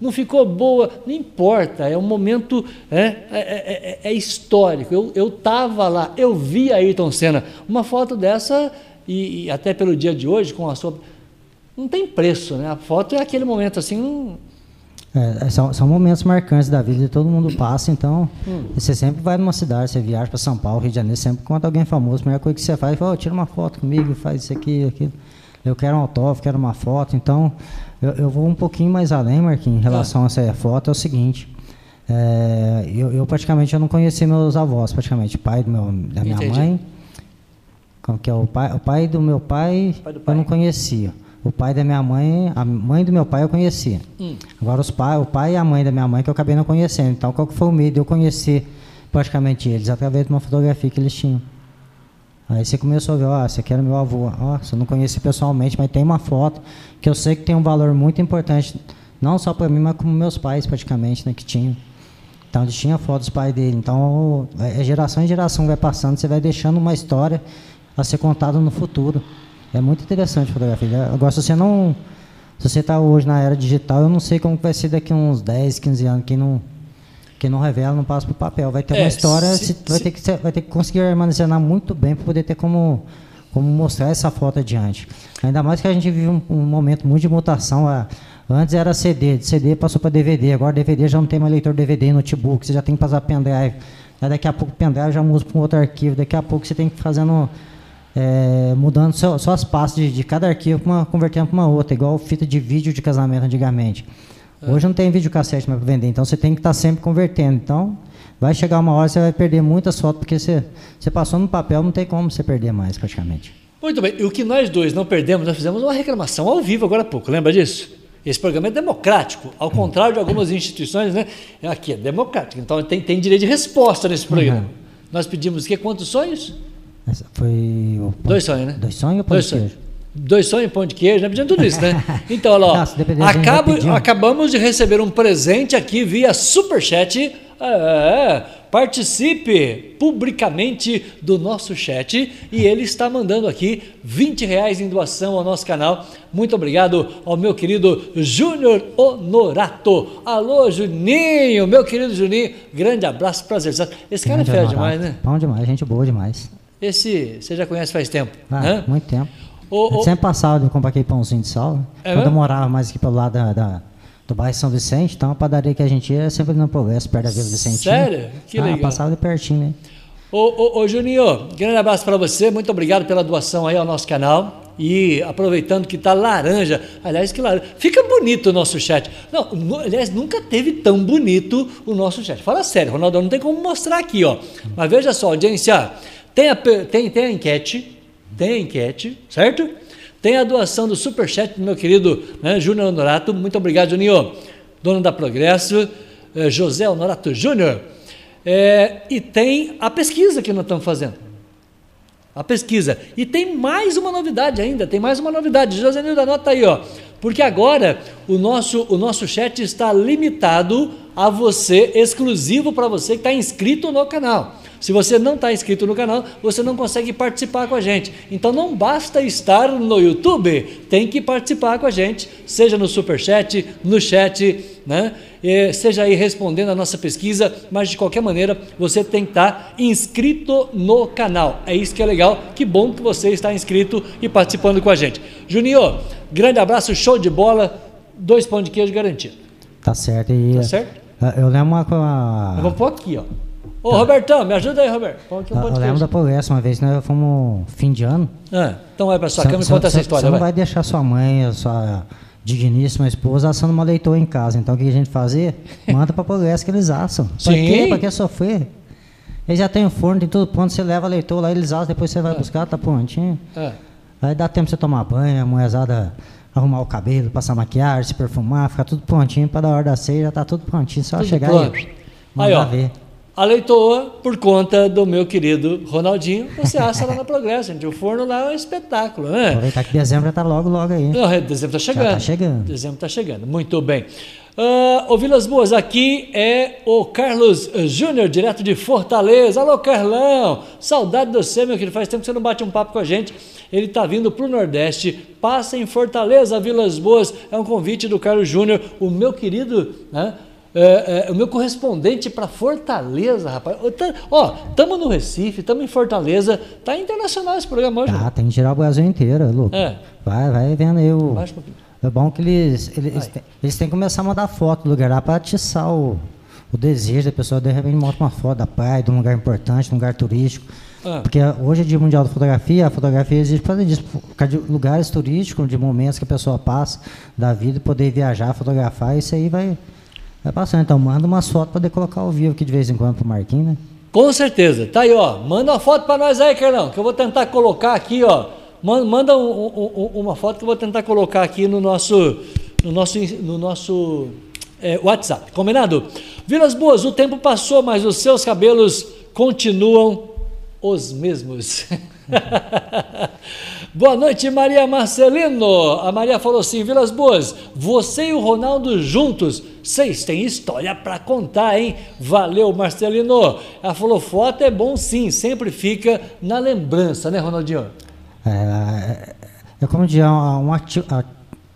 não ficou boa, não importa, é um momento, é histórico. Eu estava lá, eu vi a Ayrton Senna, uma foto dessa, e até pelo dia de hoje, com a sua... Não tem preço, né? A foto é aquele momento assim... São momentos marcantes da vida, todo mundo passa, então você sempre vai numa cidade, você viaja para São Paulo, Rio de Janeiro, sempre encontra alguém famoso, a primeira coisa que você faz é falar, tira uma foto comigo, faz isso aqui, aquilo, eu quero um autógrafo, quero uma foto. Então eu vou um pouquinho mais além, Marquinhos, em relação a essa foto. É o seguinte, eu praticamente eu não conheci meus avós, praticamente, pai da minha mãe, como que é o pai do meu pai do pai. Eu não conhecia. O pai da minha mãe, a mãe do meu pai eu conhecia. Agora o pai e a mãe da minha mãe que eu acabei não conhecendo. Então qual que foi o meio de eu conhecer praticamente eles? Através de uma fotografia que eles tinham. Aí você começou a ver, ó, esse aqui era meu avô. Ó, eu não conheci pessoalmente, mas tem uma foto que eu sei que tem um valor muito importante, não só para mim, mas como meus pais praticamente, né, que tinham. Então eles tinham fotos dos pais dele. Então geração em geração vai passando, você vai deixando uma história a ser contada no futuro. É muito interessante a fotografia. Agora, se você está hoje na era digital, eu não sei como vai ser daqui a uns 10, 15 anos. Quem não revela, não passa para o papel. Vai ter uma história, vai ter que conseguir armazenar muito bem para poder ter como mostrar essa foto adiante. Ainda mais que a gente vive um momento muito de mutação. Antes era CD, de CD passou para DVD. Agora DVD já não tem mais leitor DVD, notebook, você já tem que passar pendrive. Aí, daqui a pouco pendrive já muda para um outro arquivo. Daqui a pouco você tem que ir fazendo... mudando só as pastas de cada arquivo, convertendo para uma outra, igual fita de vídeo de casamento antigamente. Hoje não tem videocassete mais para vender, então você tem que estar sempre convertendo. Então vai chegar uma hora que você vai perder muitas fotos, porque você passou no papel, não tem como você perder mais praticamente. Muito bem, e o que nós dois não perdemos, nós fizemos uma reclamação ao vivo agora há pouco, lembra disso? Esse programa é democrático, ao contrário de algumas instituições, né? Aqui é democrático, então tem direito de resposta nesse programa. Nós pedimos que quantos sonhos? Foi o pão... 2 sonhos, né? 2 sonhos ou pão de queijo? 2 sonhos e pão de queijo, não pedindo tudo isso, né? Então, olha lá, nossa, acabamos de receber um presente aqui via Superchat. Participe publicamente do nosso chat e ele está mandando aqui R$20 em doação ao nosso canal. Muito obrigado ao meu querido Júnior Honorato. Alô, Juninho, meu querido Juninho, grande abraço, prazer. Esse cara é fera demais, né? Bom demais, gente boa demais. Esse você já conhece faz tempo, né? Muito tempo. Sempre passado eu comprei pãozinho de sal, né? Quando eu morava mais aqui pelo lado do bairro São Vicente, então a padaria que a gente ia sempre no Progresso, perto da Vila Vicentina. Sério? Que legal. Passava de pertinho, né? Ô Juninho, grande abraço para você, muito obrigado pela doação aí ao nosso canal. E aproveitando que está laranja, aliás, que laranja, fica bonito o nosso chat. Não, aliás, nunca teve tão bonito o nosso chat. Fala sério, Ronaldo, não tem como mostrar aqui, ó. Mas veja só, audiência... Tem a enquete, certo? Tem a doação do Superchat do meu querido, né, Júnior Honorato. Muito obrigado, Juninho, dono da Progresso, José Honorato Júnior. E tem a pesquisa que nós estamos fazendo. A pesquisa. E tem mais uma novidade ainda, José Nildo, anota aí, ó. Porque agora o nosso chat está limitado a você, exclusivo para você que está inscrito no canal. Se você não está inscrito no canal, você não consegue participar com a gente. Então não basta estar no YouTube, tem que participar com a gente, seja no Superchat, no chat, né? Seja aí respondendo a nossa pesquisa, mas de qualquer maneira você tem que estar inscrito no canal. É isso que é legal, que bom que você está inscrito e participando com a gente. Juninho, grande abraço, show de bola, 2 pão de queijo garantido. Tá certo. Tá certo? Eu lembro uma... Eu vou pôr aqui, ó. Ô, Robertão, me ajuda aí, Roberto. Eu lembro da Progresso, uma vez nós fomos fim de ano. É, então vai pra sua cama e conta essa história. Você não vai deixar sua mãe, a sua digníssima esposa assando uma leitora em casa. Então o que a gente fazer? Manda pra Progresso que eles assam. Pra quê? Pra que sofrer? Eles já tem o forno, tem tudo pronto, você leva a leitora lá, eles assam, depois você vai buscar, tá prontinho. É. Aí dá tempo de você tomar banho, a moezada arrumar o cabelo, passar maquiagem, se perfumar, ficar tudo prontinho pra dar hora da ceia, já tá tudo prontinho, só tudo chegar pronto. Aí ó, ver. A leitoa, por conta do meu querido Ronaldinho, você assa lá na Progresso, gente. O forno lá é um espetáculo, né? Aproveitar que dezembro já tá logo aí. Não, dezembro tá chegando. Já tá chegando. Dezembro tá chegando, muito bem. Ô Vilas Boas, aqui é o Carlos Júnior, direto de Fortaleza. Alô, Carlão, saudade de você, meu querido, faz tempo que você não bate um papo com a gente. Ele está vindo para o Nordeste, passa em Fortaleza, Vilas Boas. É um convite do Carlos Júnior, o meu querido, né? O meu correspondente para Fortaleza, rapaz. Ó, estamos no Recife, estamos em Fortaleza. Tá internacional esse programa hoje. Tá, tem que girar o Brasil inteiro, louco. É. Vai vendo aí o... Baixa um pouquinho. É bom que eles têm que começar a mandar foto do lugar lá para atiçar o desejo da pessoa. De repente monta uma foto da praia, de um lugar importante, de um lugar turístico. Ah. Porque hoje é dia mundial da fotografia, a fotografia existe para lugares turísticos, de momentos que a pessoa passa da vida e poder viajar, fotografar, isso aí vai passando. Então manda umas fotos para poder colocar ao vivo aqui de vez em quando pro Marquinhos, né? Com certeza. Tá aí, ó. Manda uma foto para nós aí, Carlão, que eu vou tentar colocar aqui, ó. Manda uma foto que eu vou tentar colocar aqui no nosso WhatsApp, combinado? Vilas Boas, o tempo passou, mas os seus cabelos continuam os mesmos. Boa noite, Maria Marcelino. A Maria falou assim: Vilas Boas, você e o Ronaldo juntos, vocês têm história para contar, hein? Valeu, Marcelino. Ela falou: foto é bom sim, sempre fica na lembrança, né, Ronaldinho? É como dizer,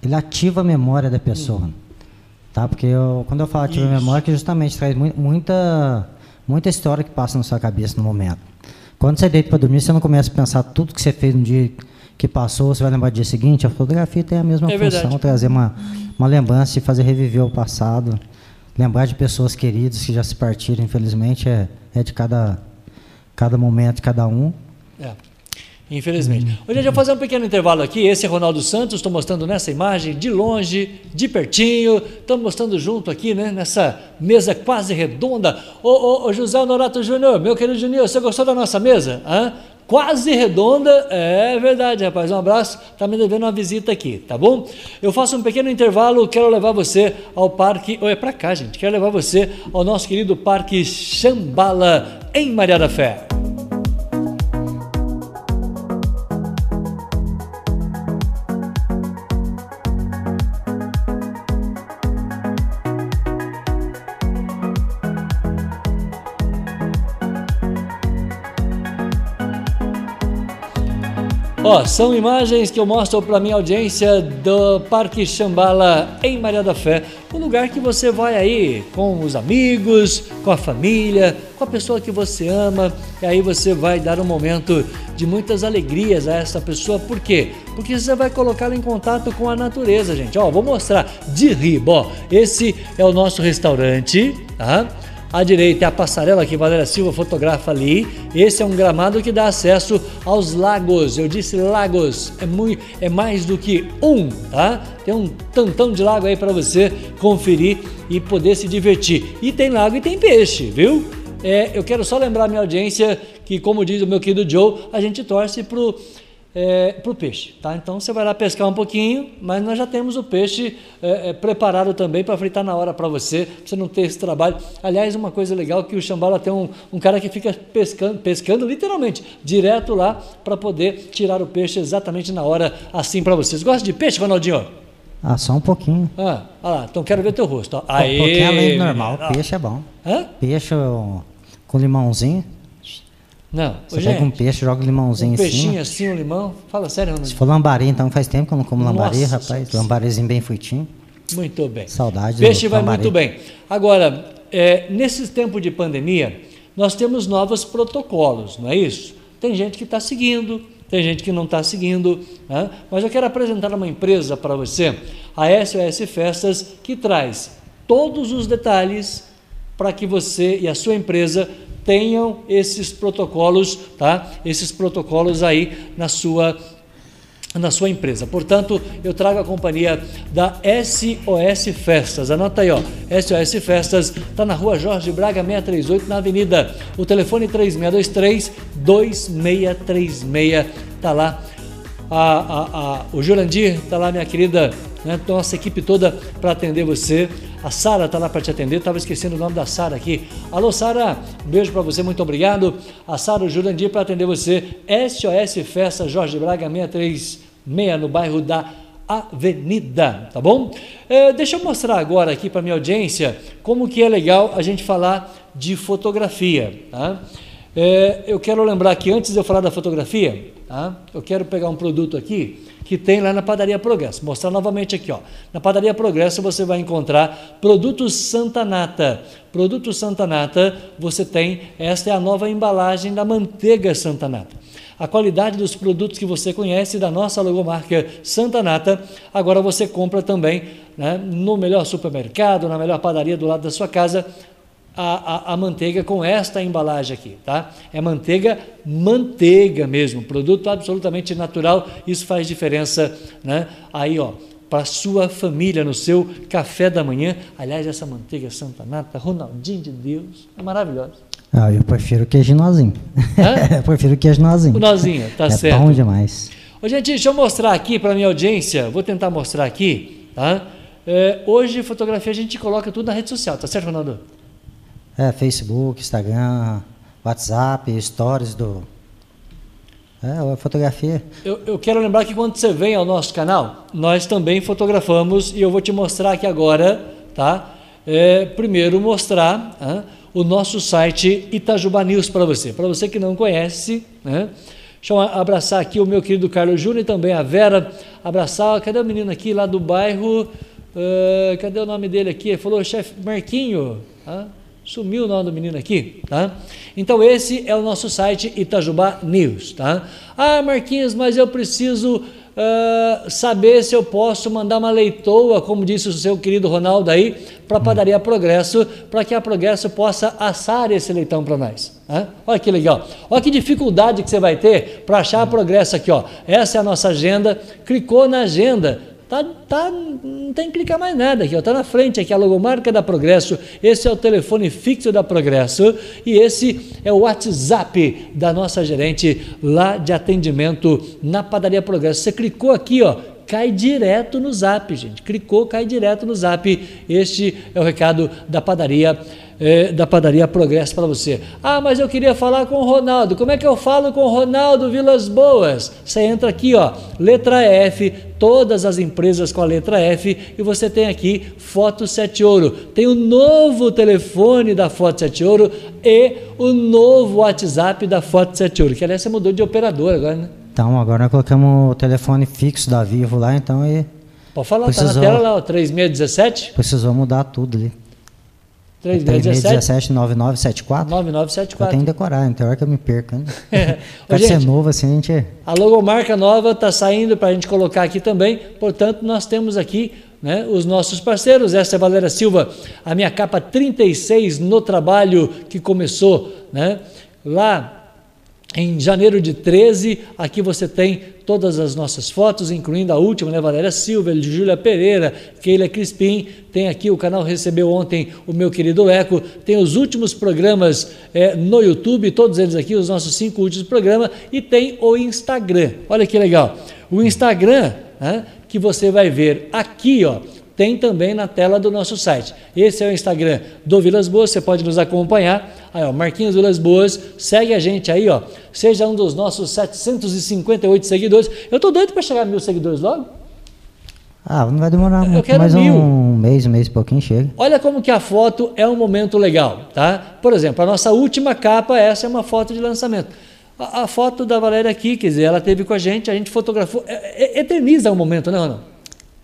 ele ativa a memória da pessoa, tá? Porque quando eu falo ativa a memória, que justamente traz muita história que passa na sua cabeça no momento. Quando você deita para dormir, você não começa a pensar tudo que você fez no dia que passou, você vai lembrar do dia seguinte. A fotografia tem a mesma função, verdade. Trazer uma lembrança e fazer reviver o passado, lembrar de pessoas queridas que já se partiram, infelizmente, é de cada momento, cada um. É. Infelizmente. Hoje a gente vai fazer um pequeno intervalo aqui. Esse é Ronaldo Santos, estou mostrando nessa imagem de longe, de pertinho. Estamos mostrando junto aqui, né? Nessa mesa quase redonda. Ô José Honorato Júnior, meu querido Juninho, você gostou da nossa mesa? Hã? Quase redonda, é verdade, rapaz. Um abraço, tá me devendo uma visita aqui, tá bom? Eu faço um pequeno intervalo, quero levar você ao parque, ou é pra cá, gente, quero levar você ao nosso querido Parque Xambala, em Maria da Fé. Ó, são imagens que eu mostro para minha audiência do Parque Xambala em Maria da Fé, um lugar que você vai aí com os amigos, com a família, com a pessoa que você ama, e aí você vai dar um momento de muitas alegrias a essa pessoa. Por quê? Porque você vai colocá-la em contato com a natureza, gente. Ó, vou mostrar de riba, ó, esse é o nosso restaurante, tá? À direita é a passarela que Valéria Silva fotografa ali. Esse é um gramado que dá acesso aos lagos. Eu disse lagos, é mais do que um, tá? Tem um tantão de lago aí para você conferir e poder se divertir. E tem lago e tem peixe, viu? Eu quero só lembrar a minha audiência que, como diz o meu querido Joe, a gente torce pro peixe, tá? Então você vai lá pescar um pouquinho, mas nós já temos o peixe preparado também para fritar na hora para você, pra você não ter esse trabalho. Aliás, uma coisa legal que o Xambala tem um cara que fica pescando literalmente, direto lá para poder tirar o peixe exatamente na hora, assim para vocês. Gosta de peixe, Ronaldinho? Ah, só um pouquinho. Ah, olha lá, então quero ver teu rosto. Aê, um pouquinho além do normal, peixe é bom. Hã? Peixe com limãozinho. Não, você pega um peixe, joga um limãozinho em cima. Um peixinho assim, um limão? Fala sério, Ronaldinho. Se for lambari, então faz tempo que eu não como lambari, nossa, rapaz. Lambarizinho bem fritinho. Muito bem. Saudade. Peixe vai lambari. Muito bem. Agora, nesse tempo de pandemia, nós temos novos protocolos, não é isso? Tem gente que está seguindo, tem gente que não está seguindo, né? Mas eu quero apresentar uma empresa para você, a SOS Festas, que traz todos os detalhes para que você e a sua empresa tenham esses protocolos, tá? Esses protocolos aí na sua empresa. Portanto, eu trago a companhia da SOS Festas. Anota aí, ó. SOS Festas está na Rua Jorge Braga 638, na Avenida. O telefone 3623-2636. Tá lá. O Jurandir tá lá, minha querida, né? Nossa equipe toda para atender você. A Sara tá lá para te atender. Tava esquecendo o nome da Sara aqui. Alô, Sara, um beijo para você, muito obrigado. A Sara, o Jurandir para atender você. SOS Festa Jorge Braga 636, no bairro da Avenida, tá bom? Deixa eu mostrar agora aqui para minha audiência como que é legal a gente falar de fotografia, tá? Eu quero lembrar que antes de eu falar da fotografia, tá? Eu quero pegar um produto aqui que tem lá na Padaria Progresso, mostrar novamente aqui, ó. Na Padaria Progresso você vai encontrar produtos Santa Nata. Produtos Santa Nata, você tem, esta é a nova embalagem da manteiga Santa Nata. A qualidade dos produtos que você conhece da nossa logomarca Santa Nata, agora você compra também, né, no melhor supermercado, na melhor padaria do lado da sua casa. A manteiga com esta embalagem aqui, tá? É manteiga mesmo, produto absolutamente natural, isso faz diferença, né? Aí, ó, para sua família, no seu café da manhã. Aliás, essa manteiga Santa Nata, Ronaldinho de Deus, é maravilhosa. Ah, eu prefiro queijo nozinho. Eu prefiro queijo nozinho. O nozinho, tá certo. É bom demais. Ô, gente, deixa eu mostrar aqui para minha audiência, vou tentar mostrar aqui, tá? Hoje, fotografia, a gente coloca tudo na rede social, tá certo, Ronaldo? Facebook, Instagram, WhatsApp, Stories do... a fotografia. Eu quero lembrar que quando você vem ao nosso canal, nós também fotografamos e eu vou te mostrar aqui agora, tá? Primeiro mostrar o nosso site Itajubá News para você. Para você que não conhece, né? Deixa eu abraçar aqui o meu querido Carlos Júnior e também a Vera. Abraçar, cadê o menino aqui lá do bairro? Cadê o nome dele aqui? Ele falou, chefe Marquinho, Sumiu o nome do menino aqui, tá? Então esse é o nosso site Itajubá News, tá? Ah, Marquinhos, mas eu preciso saber se eu posso mandar uma leitoa, como disse o seu querido Ronaldo aí, para a Padaria Progresso, para que a Progresso possa assar esse leitão para nós. Tá? Olha que legal. Olha que dificuldade que você vai ter para achar a Progresso aqui, ó. Essa é a nossa agenda. Clicou na agenda. Não tem que clicar mais nada aqui, ó. Tá na frente aqui a logomarca da Progresso, esse é o telefone fixo da Progresso e esse é o WhatsApp da nossa gerente lá de atendimento na Padaria Progresso. Você clicou aqui, ó, cai direto no Zap, gente. Clicou, cai direto no Zap. Este é o recado da Padaria Progresso para você. Ah, mas eu queria falar com o Ronaldo. Como é que eu falo com o Ronaldo Vilas Boas? Você entra aqui, ó, letra F, todas as empresas com a letra F, e você tem aqui Foto 7 Ouro. Tem o novo telefone da Foto 7 Ouro e o novo WhatsApp da Foto 7 Ouro, que aliás você mudou de operador agora, né? Então, agora nós colocamos o telefone fixo da Vivo lá, então e... Pode falar, precisou, tá na tela lá, ó, 3617. Precisou mudar tudo ali. 3617-9974? 9974. Eu tenho que decorar, então é que eu me perco. Né? Pode ser novo assim, a gente... A logomarca nova está saindo para a gente colocar aqui também, portanto, nós temos aqui, né, os nossos parceiros. Essa é a Valéria Silva, a minha capa 36 no trabalho, que começou, né, lá... Em janeiro de 13, aqui você tem todas as nossas fotos, incluindo a última, né? Valéria Silva, Júlia Pereira, Keila Crispim. Tem aqui, o canal recebeu ontem o meu querido Eco. Tem os últimos programas no YouTube, todos eles aqui, os nossos 5 últimos programas. E tem o Instagram. Olha que legal. O Instagram, né, que você vai ver aqui, ó. Tem também na tela do nosso site. Esse é o Instagram do Vilas Boas, você pode nos acompanhar. Aí, ó, Marquinhos Vilas Boas, segue a gente aí, ó. Seja um dos nossos 758 seguidores. Eu tô doido para chegar a 1000 seguidores logo. Ah, não vai demorar muito. Eu quero mais 1000. Um mês e pouquinho chega. Olha como que a foto é um momento legal, tá? Por exemplo, a nossa última capa, essa é uma foto de lançamento. A foto da Valéria aqui, quer dizer, ela teve com a gente fotografou. Eterniza um momento, né, Ronaldo?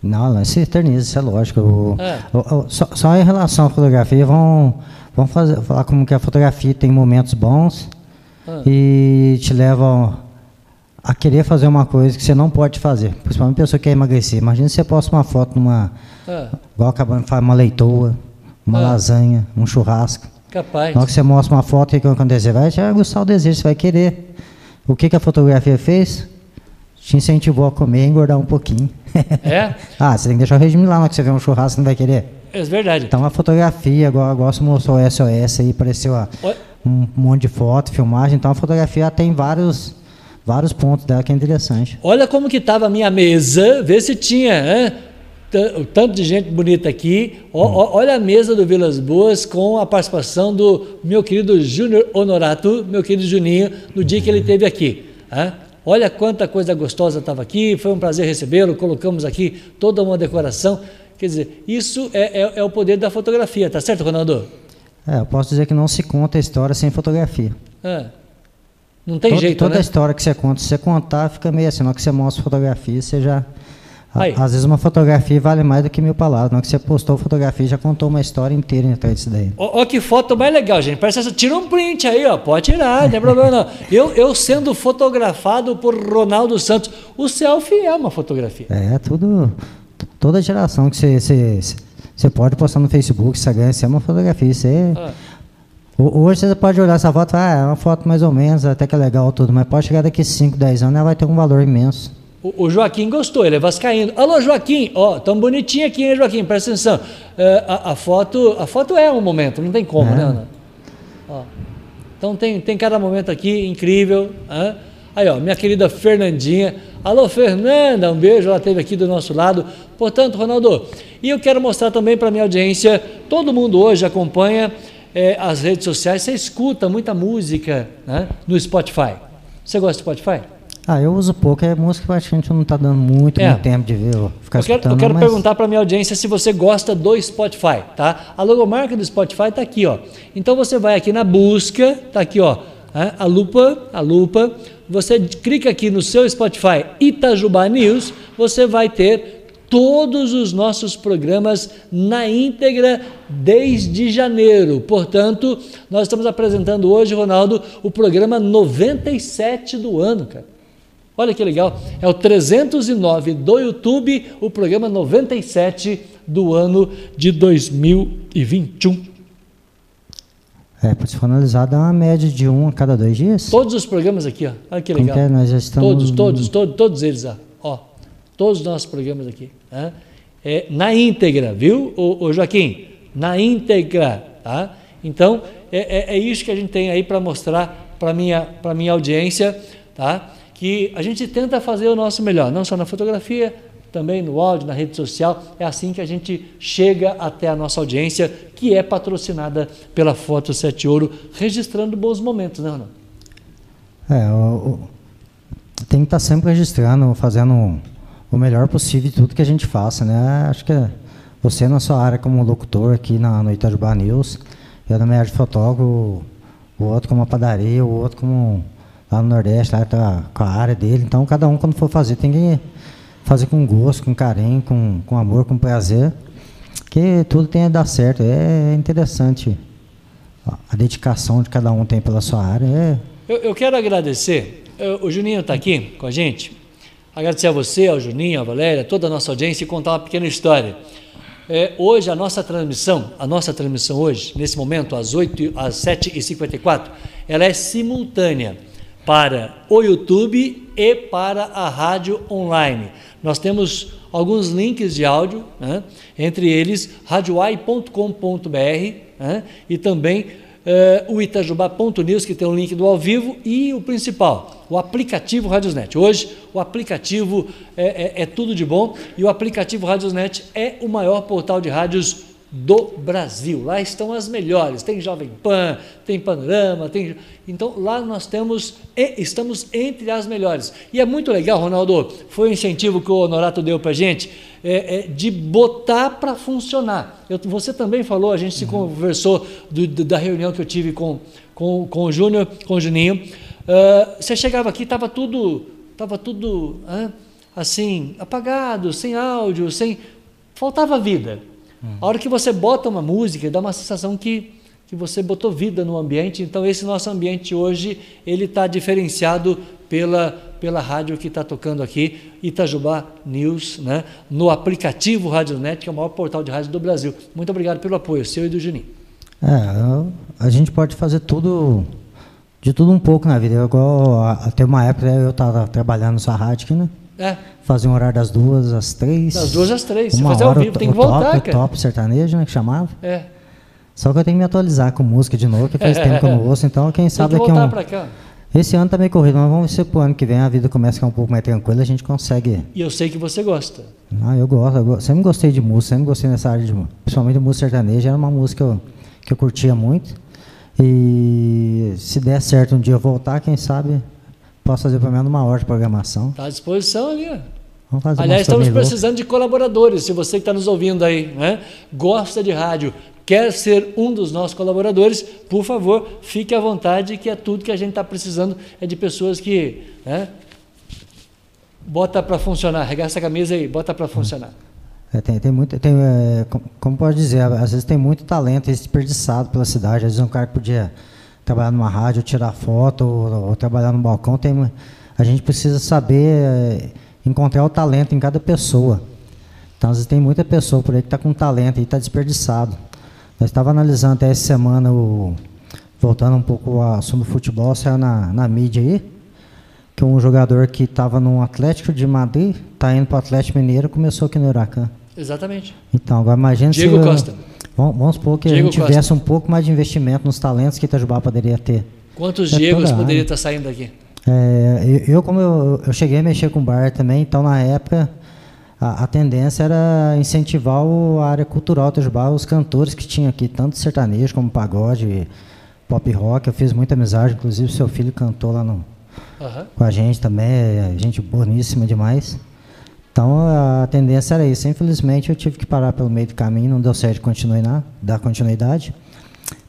Não, se eterniza, isso é lógico. Só em relação à fotografia, vamos falar como que a fotografia tem momentos bons e te levam a querer fazer uma coisa que você não pode fazer. Principalmente a pessoa que quer emagrecer. Imagina se você posta uma foto numa... Igual acabando de falar, uma leitoa, uma lasanha, um churrasco. Capaz. Na hora que você mostra uma foto, quando você vai já aguçar o desejo, você vai querer. O que a fotografia fez? Te incentivou a comer e engordar um pouquinho. É? Ah, você tem que deixar o regime lá, na hora que você vê um churrasco, você não vai querer. É verdade. Então a fotografia, agora você mostrou o SOS aí, apareceu um monte de foto, filmagem. Então a fotografia tem vários pontos dela que é interessante. Olha como que estava a minha mesa, vê se tinha, hein? O tanto de gente bonita aqui. Olha a mesa do Vilas Boas com a participação do meu querido Júnior Honorato, meu querido Juninho, no dia que ele esteve aqui. Hein? Olha quanta coisa gostosa estava aqui, foi um prazer recebê-lo, colocamos aqui toda uma decoração. Quer dizer, isso é o poder da fotografia, tá certo, Ronaldo? É, eu posso dizer que não se conta a história sem fotografia. É. Não tem jeito, né? Toda a história que você conta, se você contar, fica meio assim, na hora que você mostra fotografia, você já... Às vezes uma fotografia vale mais do que 1000 palavras. Na hora que você postou a fotografia, já contou uma história inteira atrás disso daí. Ó, que foto mais legal, gente. Parece essa. Tira um print aí, ó. Pode tirar, não tem problema não. Eu sendo fotografado por Ronaldo Santos. O selfie é uma fotografia. É, tudo. Toda geração que você pode postar no Facebook, Instagram, isso é uma fotografia. Você, hoje você pode olhar essa foto, é uma foto mais ou menos, até que é legal tudo, mas pode chegar daqui 5, 10 anos, ela vai ter um valor imenso. O Joaquim gostou, ele é vascaíno. Alô, Joaquim, ó, tão bonitinho aqui, hein, Joaquim? Presta atenção. A foto é um momento, não tem como, né, Ana? Ó, então tem cada momento aqui incrível. Hein? Aí, ó, minha querida Fernandinha. Alô, Fernanda, um beijo, ela esteve aqui do nosso lado. Portanto, Ronaldo, e eu quero mostrar também para a minha audiência, todo mundo hoje acompanha as redes sociais, você escuta muita música, né, no Spotify. Você gosta do Spotify? Ah, eu uso pouco, é música que a gente não está dando muito tempo de ver. Eu quero perguntar para a minha audiência se você gosta do Spotify, tá? A logomarca do Spotify está aqui, ó. Então você vai aqui na busca, tá aqui, ó, a lupa, você clica aqui no seu Spotify Itajubá News, você vai ter todos os nossos programas na íntegra desde janeiro. Portanto, nós estamos apresentando hoje, Ronaldo, o programa 97 do ano, cara. Olha que legal, é o 309 do YouTube, o programa 97 do ano de 2021. É, para se analisar, dá uma média de 1 a cada 2 dias. Todos os programas aqui, ó. Olha que legal. Nós já estamos... Todos eles, ó. Todos os nossos programas aqui. Né? É, na íntegra, viu, ô Joaquim? Na íntegra, tá? Então, é isso que a gente tem aí para mostrar para minha audiência, tá? Que a gente tenta fazer o nosso melhor, não só na fotografia, também no áudio, na rede social. É assim que a gente chega até a nossa audiência, que é patrocinada pela Foto 7 Ouro, registrando bons momentos, né, Ronaldo? Tem que estar sempre registrando, fazendo o melhor possível de tudo que a gente faça, né? Acho que você, na sua área como locutor aqui no Itajubá News, eu na minha área de fotógrafo, o outro como a padaria, o outro como... lá no Nordeste, lá tá com a área dele. Então, cada um, quando for fazer, tem que fazer com gosto, com carinho, com amor, com prazer. Que tudo tem a dar certo. É interessante a dedicação que cada um tem pela sua área. Eu quero agradecer. O Juninho está aqui com a gente. Agradecer a você, ao Juninho, à Valéria, toda a nossa audiência e contar uma pequena história. Hoje, a nossa transmissão hoje, nesse momento, às 7h54, ela é simultânea para o YouTube e para a rádio online. Nós temos alguns links de áudio, né? Entre eles radioai.com.br, né? E também o itajubá.news, que tem o link do ao vivo, e o principal, o aplicativo Rádios Net. Hoje o aplicativo é tudo de bom, e o aplicativo Rádios Net é o maior portal de rádios do Brasil. Lá estão as melhores, tem Jovem Pan, tem Panorama, tem... Então lá nós estamos entre as melhores. E é muito legal, Ronaldo, foi um incentivo que o Honorato deu para a gente, de botar para funcionar. Você também falou, a gente se conversou da reunião que eu tive com o Júnior, com o Juninho. Você chegava aqui, estava tudo assim, apagado, sem áudio, sem... faltava vida. A hora que você bota uma música, dá uma sensação que você botou vida no ambiente. Então, esse nosso ambiente hoje, ele está diferenciado pela rádio que está tocando aqui, Itajubá News, né? No aplicativo Rádios Net, que é o maior portal de rádio do Brasil. Muito obrigado pelo apoio, seu e do Juninho. a gente pode fazer tudo, de tudo um pouco na vida. Até uma época eu estava trabalhando no Sarratic, né? É. Fazia um horário das 2 às 3. Das 2 às 3. Uma você fazia ao vivo, tem que voltar, top, cara. Top sertanejo, né, que chamava. É. Só que eu tenho que me atualizar com música de novo, que faz tempo que eu não ouço, então quem sabe daqui a um... Pra cá. Esse ano tá meio corrido, mas vamos ver se pro ano que vem a vida começa a ficar um pouco mais tranquila, a gente consegue... E eu sei que você gosta. Ah, eu gosto, sempre gostei de música, sempre gostei nessa área de música, principalmente música sertaneja, era uma música que eu curtia muito, e se der certo um dia eu voltar, quem sabe posso fazer pelo menos uma hora de programação. Tá à disposição ali, ó. Aliás, estamos precisando de colaboradores. Se você que está nos ouvindo aí, né, gosta de rádio, quer ser um dos nossos colaboradores, por favor, fique à vontade, que é tudo que a gente está precisando, é de pessoas que, né, bota para funcionar, arregaça a camisa e bota para funcionar. É, tem muito, como pode dizer, às vezes tem muito talento desperdiçado pela cidade. Às vezes um cara que podia trabalhar numa rádio, tirar foto, ou trabalhar num balcão. A gente precisa saber... encontrar o talento em cada pessoa. Então, às vezes, tem muita pessoa por aí que está com talento e está desperdiçado. Nós estávamos analisando até essa semana, voltando um pouco ao assunto do futebol, saiu na mídia aí, que um jogador que estava no Atlético de Madrid está indo para o Atlético Mineiro, começou aqui no Huracan. Exatamente. Então, agora imagina Diego se... Costa. Vamos supor que Diego a gente Costa. Tivesse um pouco mais de investimento nos talentos que Itajubá poderia ter. Quantos Diegos poderiam estar saindo aqui? Eu cheguei a mexer com bar também, então na época a tendência era incentivar a área cultural do Itajubá, os cantores que tinha aqui, tanto sertanejo como pagode, pop rock. Eu fiz muita amizade, inclusive seu filho cantou lá com a gente também, gente boníssima demais. Então a tendência era isso. Infelizmente eu tive que parar pelo meio do caminho, não deu certo de dar continuidade.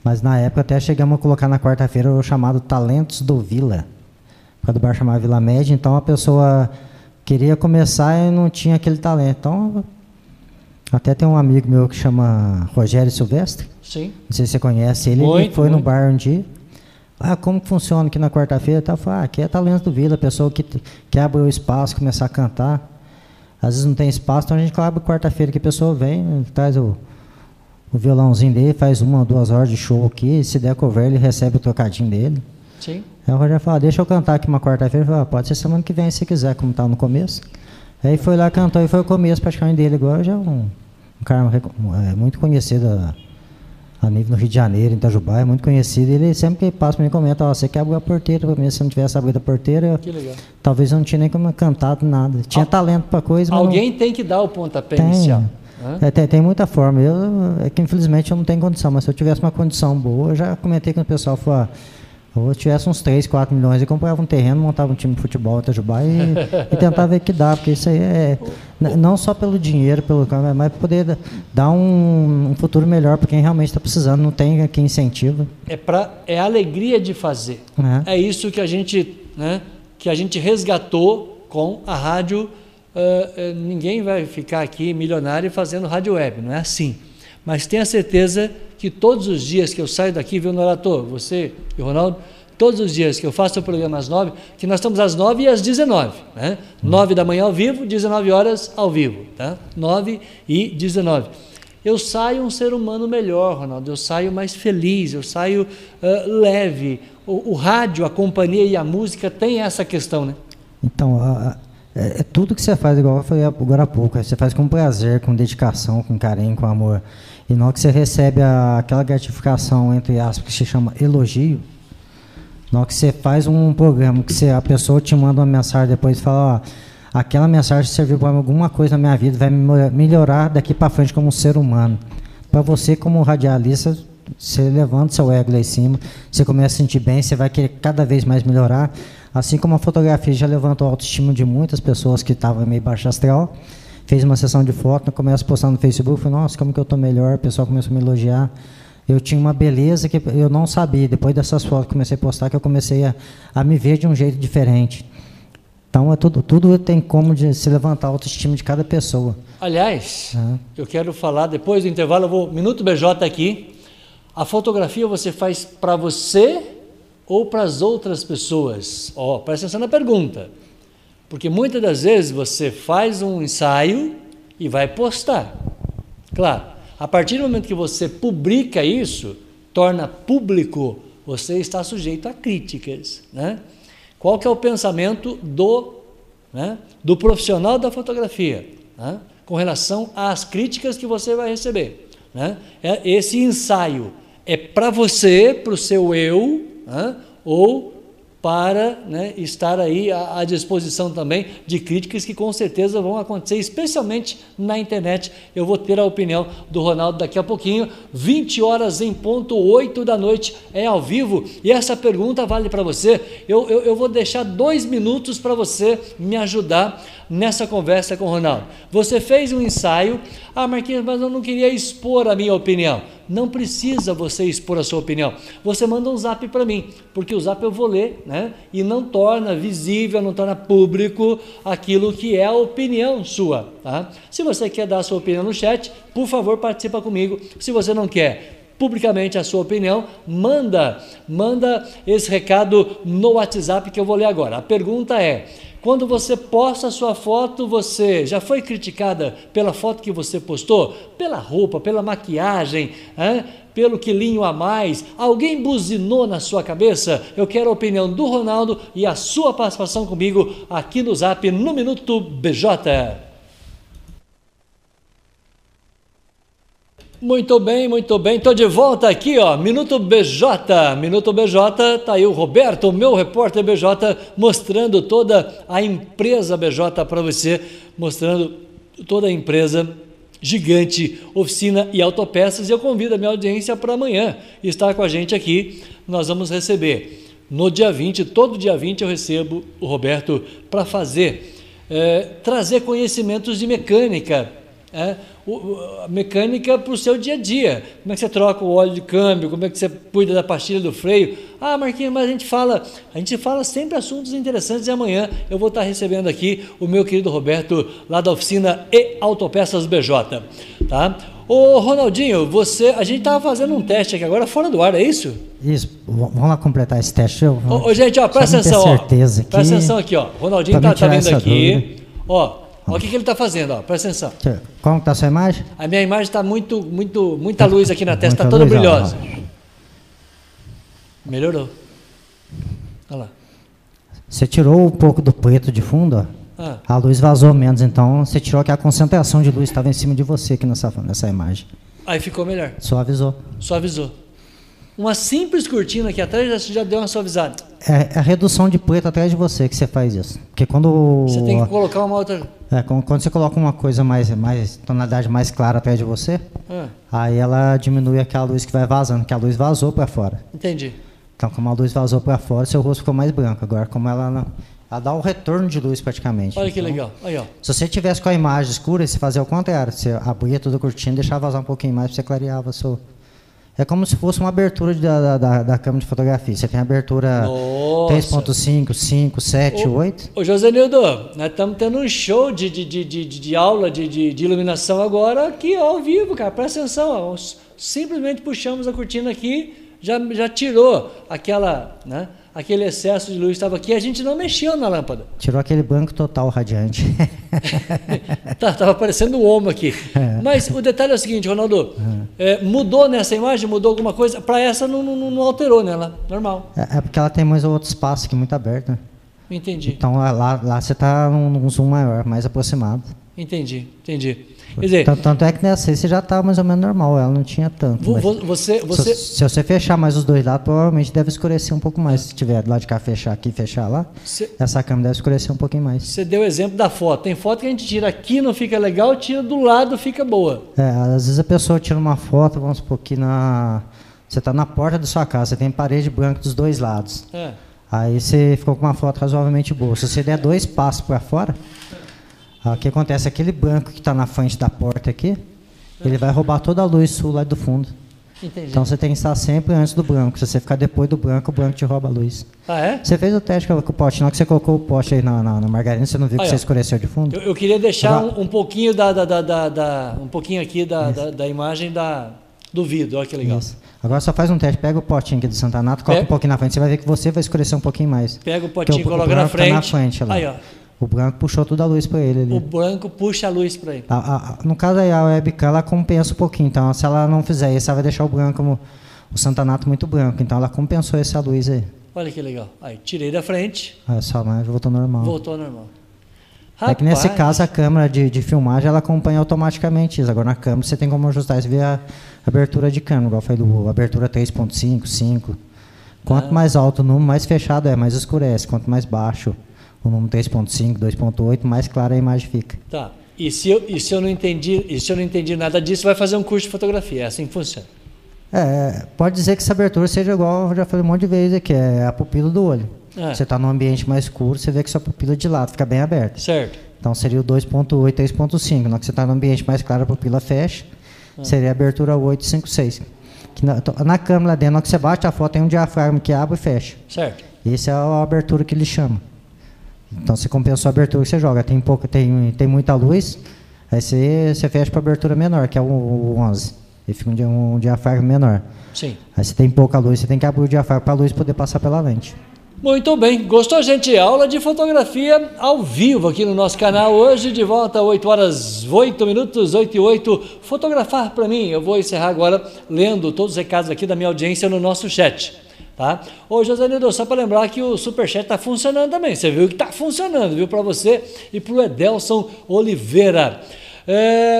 Mas na época até chegamos a colocar na quarta-feira o chamado Talentos do Vila. Por causa do bar chamava Vila Média, então a pessoa queria começar e não tinha aquele talento. Então, até tem um amigo meu que chama Rogério Silvestre. Sim. Não sei se você conhece ele. Muito, ele foi muito. No bar um dia. Ah, como que funciona aqui na quarta-feira? Tá, aqui é talento do Vila, a pessoa que quer abrir o espaço, começar a cantar. Às vezes não tem espaço, então a gente abre quarta-feira que a pessoa vem, traz o violãozinho dele, faz 1 ou 2 horas de show aqui, e se der cover ele recebe o trocadinho dele. Sim. Aí o Rogério falou, deixa eu cantar aqui uma quarta-feira. Ele falou, pode ser semana que vem, se quiser, como estava no começo. Aí foi lá, cantou, e foi o começo praticamente dele. Agora já é um cara muito conhecido a nível no Rio de Janeiro, em Itajubá, é muito conhecido. Ele sempre que passa para mim comenta, ó, você quer abrir a porteira para mim, se não tivesse abrido a porteira, talvez eu não tinha nem como cantado nada. Tinha talento para coisa, mas alguém tem que dar o pontapé inicial. Tem muita forma. É que infelizmente eu não tenho condição, mas se eu tivesse uma condição boa, eu já comentei com o pessoal, falou, ou tivesse uns 3, 4 milhões e comprava um terreno, montava um time de futebol em Itajubá e tentava ver que dá, porque isso aí é não só pelo dinheiro, mas para poder dar um futuro melhor para quem realmente está precisando, não tem aqui incentivo. É a alegria de fazer. É isso que a gente resgatou com a rádio. Ninguém vai ficar aqui milionário fazendo rádio web, não é assim. Mas tenha certeza que todos os dias que eu saio daqui, viu, Norato, você e o Ronaldo, todos os dias que eu faço o programa às 9, que nós estamos às 9 e às 19, né? 9 da manhã ao vivo, 19 horas ao vivo, tá? 9 e 19. Eu saio um ser humano melhor, Ronaldo, eu saio mais feliz, eu saio leve. O rádio, a companhia e a música tem essa questão, né? Então, é tudo que você faz, igual eu falei agora há pouco, você faz com prazer, com dedicação, com carinho, com amor. E não que você recebe aquela gratificação, entre aspas, que se chama elogio. Não que você faz um programa, que a pessoa te manda uma mensagem depois e fala, ó, aquela mensagem serviu para alguma coisa na minha vida, vai me melhorar daqui para frente como ser humano. Para você, como radialista, você levanta seu ego lá em cima, você começa a sentir bem, você vai querer cada vez mais melhorar. Assim como a fotografia já levantou a autoestima de muitas pessoas que estavam meio baixo astral, fez uma sessão de foto, começa a postar no Facebook, falei, nossa, como que eu estou melhor, o pessoal começou a me elogiar. Eu tinha uma beleza que eu não sabia, depois dessas fotos que comecei a postar, que eu comecei a me ver de um jeito diferente. Então, tudo tem como de se levantar a autoestima de cada pessoa. Aliás, eu quero falar, depois do intervalo, eu vou, Minuto BJ aqui, a fotografia você faz para você ou para as outras pessoas? Presta atenção na pergunta. Porque muitas das vezes você faz um ensaio e vai postar. Claro, a partir do momento que você publica isso, torna público, você está sujeito a críticas, né? Qual que é o pensamento do profissional da fotografia, né, com relação às críticas que você vai receber, né? Esse ensaio é para você, para o seu eu, né, ou para, né, estar aí à disposição também de críticas que com certeza vão acontecer, especialmente na internet. Eu vou ter a opinião do Ronaldo daqui a pouquinho, 20h em ponto, 20h, é ao vivo. E essa pergunta vale para você. Eu vou deixar 2 minutos para você me ajudar nessa conversa com o Ronaldo. Você fez um ensaio, Marquinhos, mas eu não queria expor a minha opinião. Não precisa você expor a sua opinião. Você manda um zap para mim, porque o zap eu vou ler, né? E não torna visível, não torna público aquilo que é a opinião sua, tá? Se você quer dar a sua opinião no chat, por favor, participa comigo. Se você não quer publicamente a sua opinião, manda esse recado no WhatsApp que eu vou ler agora. A pergunta é: quando você posta a sua foto, você já foi criticada pela foto que você postou? Pela roupa, pela maquiagem, hein? Pelo quilinho a mais? Alguém buzinou na sua cabeça? Eu quero a opinião do Ronaldo e a sua participação comigo aqui no Zap, no Minuto BJ. Muito bem, estou de volta aqui, ó, Minuto BJ, tá aí o Roberto, meu repórter BJ, mostrando toda a empresa BJ para você, mostrando toda a empresa gigante, Oficina e Autopeças, e eu convido a minha audiência para amanhã estar com a gente aqui. Nós vamos receber no dia 20, todo dia 20 eu recebo o Roberto para fazer, trazer conhecimentos de mecânica, mecânica para o seu dia a dia. Como é que você troca o óleo de câmbio, como é que você cuida da pastilha do freio. Marquinhos, mas a gente fala sempre assuntos interessantes, e amanhã eu vou estar recebendo aqui o meu querido Roberto, lá da Oficina e Autopeças BJ, tá? Ô Ronaldinho, a gente estava fazendo um teste aqui agora fora do ar, é isso? Isso, vamos lá completar esse teste. Ô gente, ó, presta atenção, ó, presta atenção aqui, ó, Ronaldinho tá vendo aqui, dúvida. Olha o que ele está fazendo, ó, presta atenção. Como está a sua imagem? A minha imagem está muita luz aqui na testa, está toda brilhosa. Ó. Melhorou. Olha lá. Você tirou um pouco do preto de fundo, ó. A luz vazou menos, então você tirou que a concentração de luz estava em cima de você aqui nessa imagem. Aí ficou melhor. Suavizou. Uma simples cortina aqui atrás já deu uma suavizada. É a redução de preto atrás de você que você faz isso. Porque quando... Você tem que colocar uma outra... Quando você coloca uma coisa mais tonalidade mais clara atrás de você, aí ela diminui aquela luz que vai vazando, que a luz vazou para fora. Entendi. Então, como a luz vazou para fora, seu rosto ficou mais branco. Agora, como ela dá um retorno de luz praticamente. Olha que legal. Aí, ó. Se você tivesse com a imagem escura, você fazia o contrário. Você abria toda a cortina e deixava vazar um pouquinho mais, para você clareava seu... É como se fosse uma abertura da câmera de fotografia. Você tem a abertura 3.5, 5, 7, 8. Ô José Nildo, nós estamos tendo um show de aula de iluminação agora aqui, ó, ao vivo, cara. Presta atenção, ó. Simplesmente puxamos a cortina aqui, já tirou aquela, né? Aquele excesso de luz estava aqui, a gente não mexeu na lâmpada. Tirou aquele branco total radiante. Tava parecendo um omo aqui. Mas o detalhe é o seguinte, Ronaldo, mudou nessa imagem, mudou alguma coisa? Para essa não alterou nela, normal. É porque ela tem mais outro espaço aqui muito aberto. Né? Entendi. Então lá você está num zoom maior, mais aproximado. Entendi. Quer dizer, tanto é que nessa aí você já está mais ou menos normal, ela não tinha tanto. Se você fechar mais os dois lados, provavelmente deve escurecer um pouco mais. Se tiver do lado de cá, fechar aqui, fechar lá, essa câmera deve escurecer um pouquinho mais. Você deu o exemplo da foto. Tem foto que a gente tira aqui, não fica legal, tira do lado, fica boa. Às vezes a pessoa tira uma foto, vamos supor que você está na porta da sua casa, você tem parede branca dos dois lados. Aí você ficou com uma foto razoavelmente boa. Se você der 2 passos para fora... O que acontece, aquele branco que está na frente da porta aqui, ele vai roubar toda a luz sua lá do fundo. Entendi. Então você tem que estar sempre antes do branco. Se você ficar depois do branco, o branco te rouba a luz. Você fez o teste com o pote, não que você colocou o pote aí na margarina, você não viu que você escureceu de fundo? Eu queria deixar um pouquinho aqui da imagem do vidro, olha que legal. Isso. Agora só faz um teste, pega o potinho aqui do Santa Nata, coloca um pouquinho na frente, você vai ver que você vai escurecer um pouquinho mais. Pega o potinho e coloca na frente. Tá na frente lá. Aí, ó. O branco puxou toda a luz para ele ali. O branco puxa a luz para ele. No caso aí, a webcam, ela compensa um pouquinho. Então, se ela não fizer isso, ela vai deixar o branco o Santa Nata muito branco, então ela compensou essa luz aí. Olha que legal. Aí, tirei da frente. Essa imagem voltou normal. Voltou normal. Rapaz. É que nesse caso a câmera de filmagem ela acompanha automaticamente isso. Agora na câmera você tem como ajustar isso via abertura de câmera, igual foi do abertura 3.5, 5. Quanto mais alto o número, mais fechado é, mais escurece. Quanto mais baixo o número 3.5, 2.8, mais clara a imagem fica. Tá. E se eu não entendi nada disso, vai fazer um curso de fotografia. É assim que funciona. É, pode dizer que essa abertura seja igual, eu já falei um monte de vezes aqui, é a pupila do olho. É. Você está num ambiente mais escuro, você vê que sua pupila de lado fica bem aberta. Certo. Então seria o 2.8, 3.5. Na hora que você está num ambiente mais claro, a pupila fecha. Ah. Seria a abertura 8, 5, 6. Que na câmera lá dentro, na hora que você bate a foto, tem um diafragma que abre e fecha. Certo. Essa é a abertura que ele chama. Então você compensou a abertura que você joga. Tem pouca, tem muita luz, aí você fecha para abertura menor, que é o 11. Ele fica um diafragma menor. Sim. Aí você tem pouca luz, você tem que abrir o diafragma para a luz poder passar pela lente. Muito bem. Gostou, gente? Aula de fotografia ao vivo aqui no nosso canal. Hoje, de volta às 8h08. Fotografar para mim. Eu vou encerrar agora lendo todos os recados aqui da minha audiência no nosso chat. Tá? Ô, José Nildo, só para lembrar que o Superchat está funcionando também. Você viu que está funcionando, viu? Para você e para o Edelson Oliveira.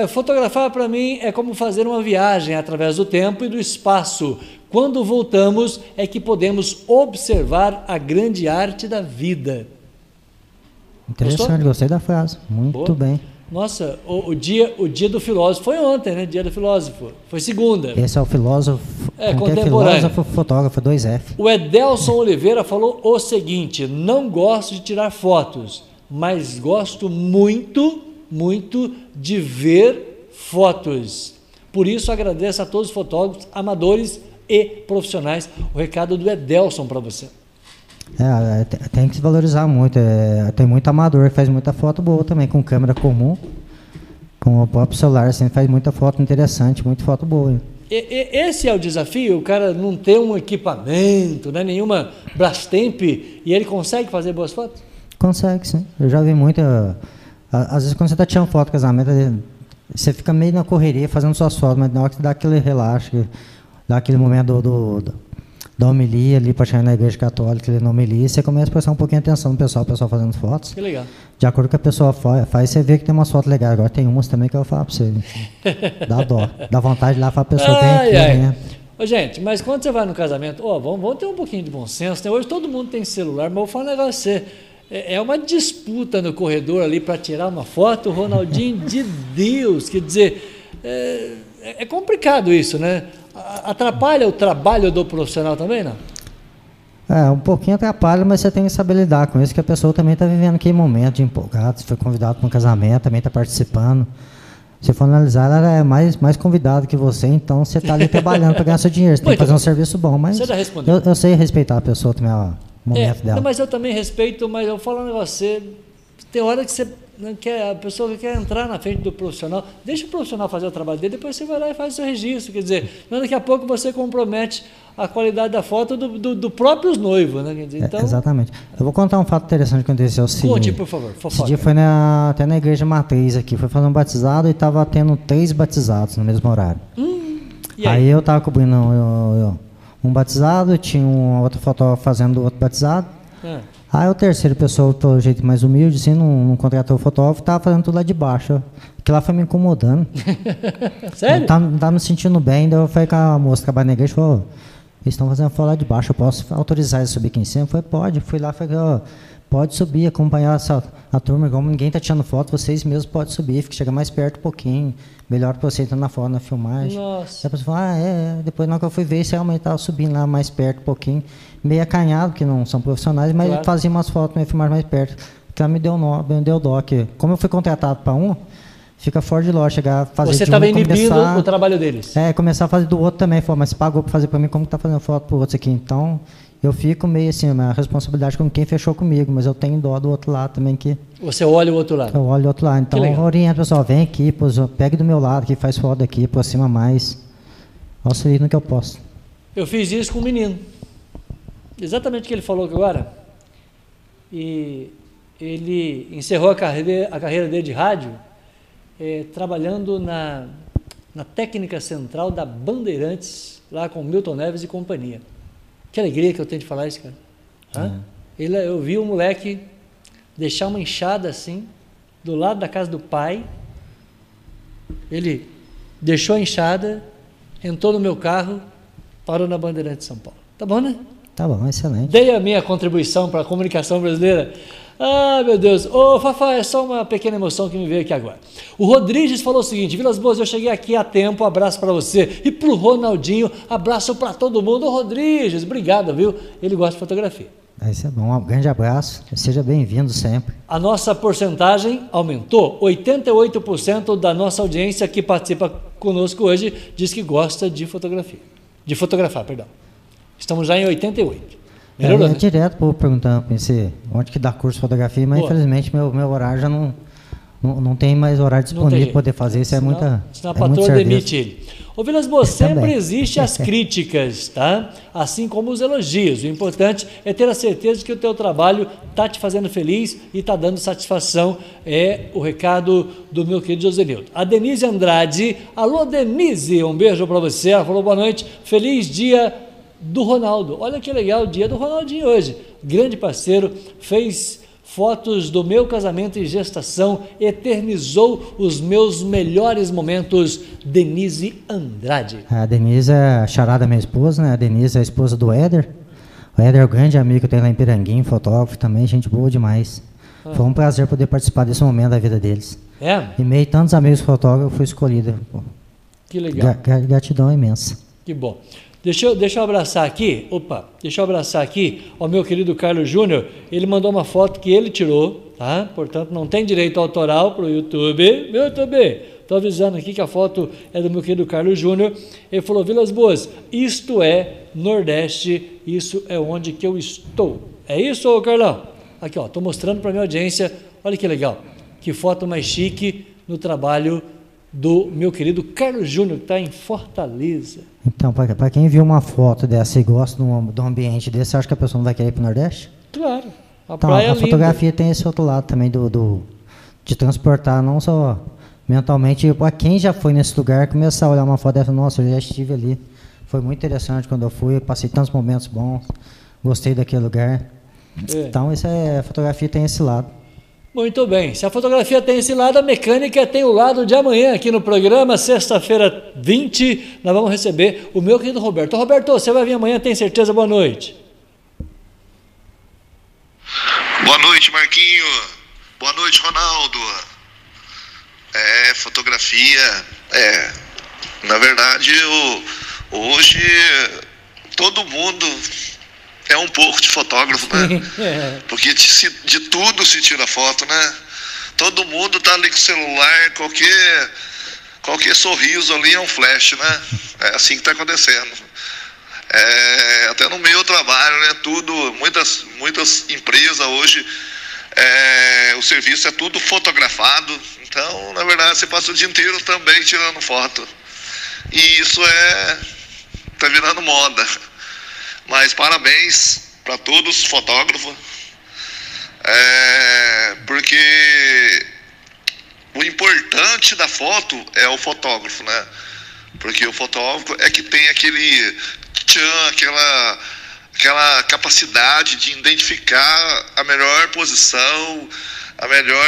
Fotografar para mim é como fazer uma viagem através do tempo e do espaço. Quando voltamos é que podemos observar a grande arte da vida. Interessante, gostou? Gostei da frase. Muito boa. Bem. Nossa, o dia do filósofo foi ontem, né? Dia do filósofo. Foi segunda. Esse é o filósofo contemporâneo. Filósofo, fotógrafo, 2F. O Edelson Oliveira falou o seguinte: não gosto de tirar fotos, mas gosto muito de ver fotos. Por isso, agradeço a todos os fotógrafos, amadores e profissionais. O recado do Edelson para você. Tem que se valorizar muito. Tem muito amador que faz muita foto boa também, com câmera comum, com o próprio celular, assim, faz muita foto interessante, muita foto boa. Esse é o desafio, o cara não ter um equipamento, né, nenhuma Brastemp, e ele consegue fazer boas fotos? Consegue, sim. Eu já vi muita... Às vezes, quando você está tirando foto de casamento, você fica meio na correria fazendo suas fotos, mas na hora que dá aquele relaxo, dá aquele momento da homilia ali para chegar na igreja católica, ali na homilia, você começa a prestar um pouquinho a atenção no pessoal, o pessoal fazendo fotos. Que legal. De acordo com o que a pessoa faz, você vê que tem umas fotos legais. Agora tem umas também que eu falo para você. Dá dó. Dá vontade de lá falar para a pessoa que tem aqui, né? Ô, gente, mas quando você vai no casamento, vamos ter um pouquinho de bom senso, né? Hoje todo mundo tem celular, mas eu vou falar um negócio pra você. É uma disputa no corredor ali para tirar uma foto, Ronaldinho de Deus, quer dizer, é complicado isso, né? Atrapalha o trabalho do profissional também, não? Um pouquinho atrapalha, mas você tem que saber lidar com isso, que a pessoa também está vivendo aquele momento de empolgado, foi convidado para um casamento, também está participando. Se for analisar, ela é mais convidada que você, então você está ali trabalhando para ganhar seu dinheiro, você tem que fazer um serviço bom, mas eu sei respeitar a pessoa também, ó. Não, mas eu também respeito, mas eu falo a você, tem hora que você não quer, a pessoa quer entrar na frente do profissional, deixa o profissional fazer o trabalho dele, depois você vai lá e faz o seu registro, quer dizer, daqui a pouco você compromete a qualidade da foto do próprio noivo, né? Quer dizer, então... exatamente. Eu vou contar um fato interessante que aconteceu. Conte, por favor. Esse dia foi até na igreja matriz aqui, foi fazer um batizado e estava tendo 3 batizados no mesmo horário. Aí eu estava cobrindo... um batizado, tinha um outro fotógrafo fazendo outro batizado. Aí o terceiro pessoal, pelo jeito mais humilde, assim, não contratou o fotógrafo, estava fazendo tudo lá de baixo. Aquilo lá foi me incomodando. Sério? Não estava me sentindo bem, daí eu falei com a moça que trabalha na igreja e falou: eles estão fazendo foto lá de baixo, eu posso autorizar eles a subir aqui em cima? Eu falei: pode. Fui lá e falei: pode subir, acompanhar a turma, igual ninguém está tirando foto, vocês mesmos podem subir, chega mais perto um pouquinho, melhor para você entrar na foto, na filmagem. Nossa. Aí a pessoa fala: depois na hora que eu fui ver, isso realmente estava subindo lá mais perto um pouquinho, meio acanhado, porque não são profissionais, mas claro. Fazia umas fotos, meio filmagem mais perto, que ela me deu dó, que como eu fui contratado para um, fica fora de loja, chegar a fazer... Você estava inibindo o trabalho deles. Começar a fazer do outro também, falou: mas você pagou para fazer para mim, como que está fazendo foto para o outro aqui? Então... eu fico meio assim, a responsabilidade com quem fechou comigo, mas eu tenho dó do outro lado também. Que você olha o outro lado? Eu olho o outro lado. Então eu oriento, pessoal: vem aqui, pegue do meu lado, que faz foto aqui, aproxima mais. Auxilie no que eu posso. Eu fiz isso com um menino. Exatamente o que ele falou agora. E ele encerrou a carreira dele de rádio, trabalhando na na técnica central da Bandeirantes, lá com Milton Neves e companhia. Que alegria que eu tenho de falar isso, cara. Hã? Eu vi um moleque deixar uma enxada assim, do lado da casa do pai. Ele deixou a enxada, entrou no meu carro, parou na Bandeirante de São Paulo. Tá bom, né? Tá bom, excelente. Dei a minha contribuição para a comunicação brasileira. Ah, meu Deus. Ô, Fafá, é só uma pequena emoção que me veio aqui agora. O Rodrigues falou o seguinte: Vilas Boas, eu cheguei aqui a tempo, abraço para você. E pro Ronaldinho, abraço para todo mundo. Ô, Rodrigues, obrigado, viu? Ele gosta de fotografia. Isso é bom, um grande abraço, seja bem-vindo sempre. A nossa porcentagem aumentou, 88% da nossa audiência que participa conosco hoje diz que gosta de fotografia, de fotografar, perdão. Estamos já em 88. Melhorou, né? Direto por perguntando, pensei, onde que dá curso de fotografia, mas boa. Infelizmente meu horário já não tem mais horário disponível para poder fazer, isso é muita... Senão a patroa demite ele. Ô, Vilas Boas, sempre existem as críticas, tá? Assim como os elogios. O importante é ter a certeza de que o teu trabalho está te fazendo feliz e está dando satisfação. É o recado do meu querido José Nildo. A Denise Andrade. Alô, Denise, um beijo para você. Ela falou boa noite. Feliz dia do Ronaldo. Olha que legal o dia do Ronaldinho hoje. Grande parceiro, fez fotos do meu casamento e gestação, eternizou os meus melhores momentos. Denise Andrade. A Denise é a charada minha esposa, né? A Denise é a esposa do Éder. O Éder é o grande amigo que eu tenho lá em Piranguinho, fotógrafo também, gente boa demais. Foi um prazer poder participar desse momento da vida deles. É? E meio tantos amigos fotógrafos, fui escolhido. Que legal. Gratidão imensa. Que bom. Deixa eu abraçar aqui, ao meu querido Carlos Júnior. Ele mandou uma foto que ele tirou, tá? Portanto, não tem direito autoral para o YouTube. Meu YouTube, estou avisando aqui que a foto é do meu querido Carlos Júnior. Ele falou, Vilas Boas, isto é Nordeste, isso é onde que eu estou. É isso, Carlão? Aqui, ó, estou mostrando para a minha audiência, olha que legal, que foto mais chique no trabalho do meu querido Carlos Júnior, que está em Fortaleza. Então, para quem viu uma foto dessa e gosta de um ambiente desse, você acha que a pessoa não vai querer ir para o Nordeste? Claro. A praia é linda. A fotografia tem esse outro lado também de transportar, não só mentalmente. Para quem já foi nesse lugar, começar a olhar uma foto dessa, nossa, eu já estive ali. Foi muito interessante quando eu fui, passei tantos momentos bons, gostei daquele lugar. É. Então, a fotografia tem esse lado. Muito bem, se a fotografia tem esse lado, a mecânica tem o lado de amanhã aqui no programa, sexta-feira 20, nós vamos receber o meu querido Roberto. Roberto, você vai vir amanhã, tem certeza? Boa noite. Boa noite, Marquinho. Boa noite, Ronaldo. Fotografia, na verdade, hoje todo mundo... é um pouco de fotógrafo, né? Porque de tudo se tira foto, né? Todo mundo tá ali com o celular, qualquer sorriso ali é um flash, né? É assim que tá acontecendo. Até no meu trabalho, né? Tudo, muitas empresas hoje, o serviço é tudo fotografado. Então, na verdade, você passa o dia inteiro também tirando foto. E isso tá virando moda. Mas parabéns para todos os fotógrafos, porque o importante da foto é o fotógrafo, né? Porque o fotógrafo é que tem aquele tchan, aquela capacidade de identificar a melhor posição, a melhor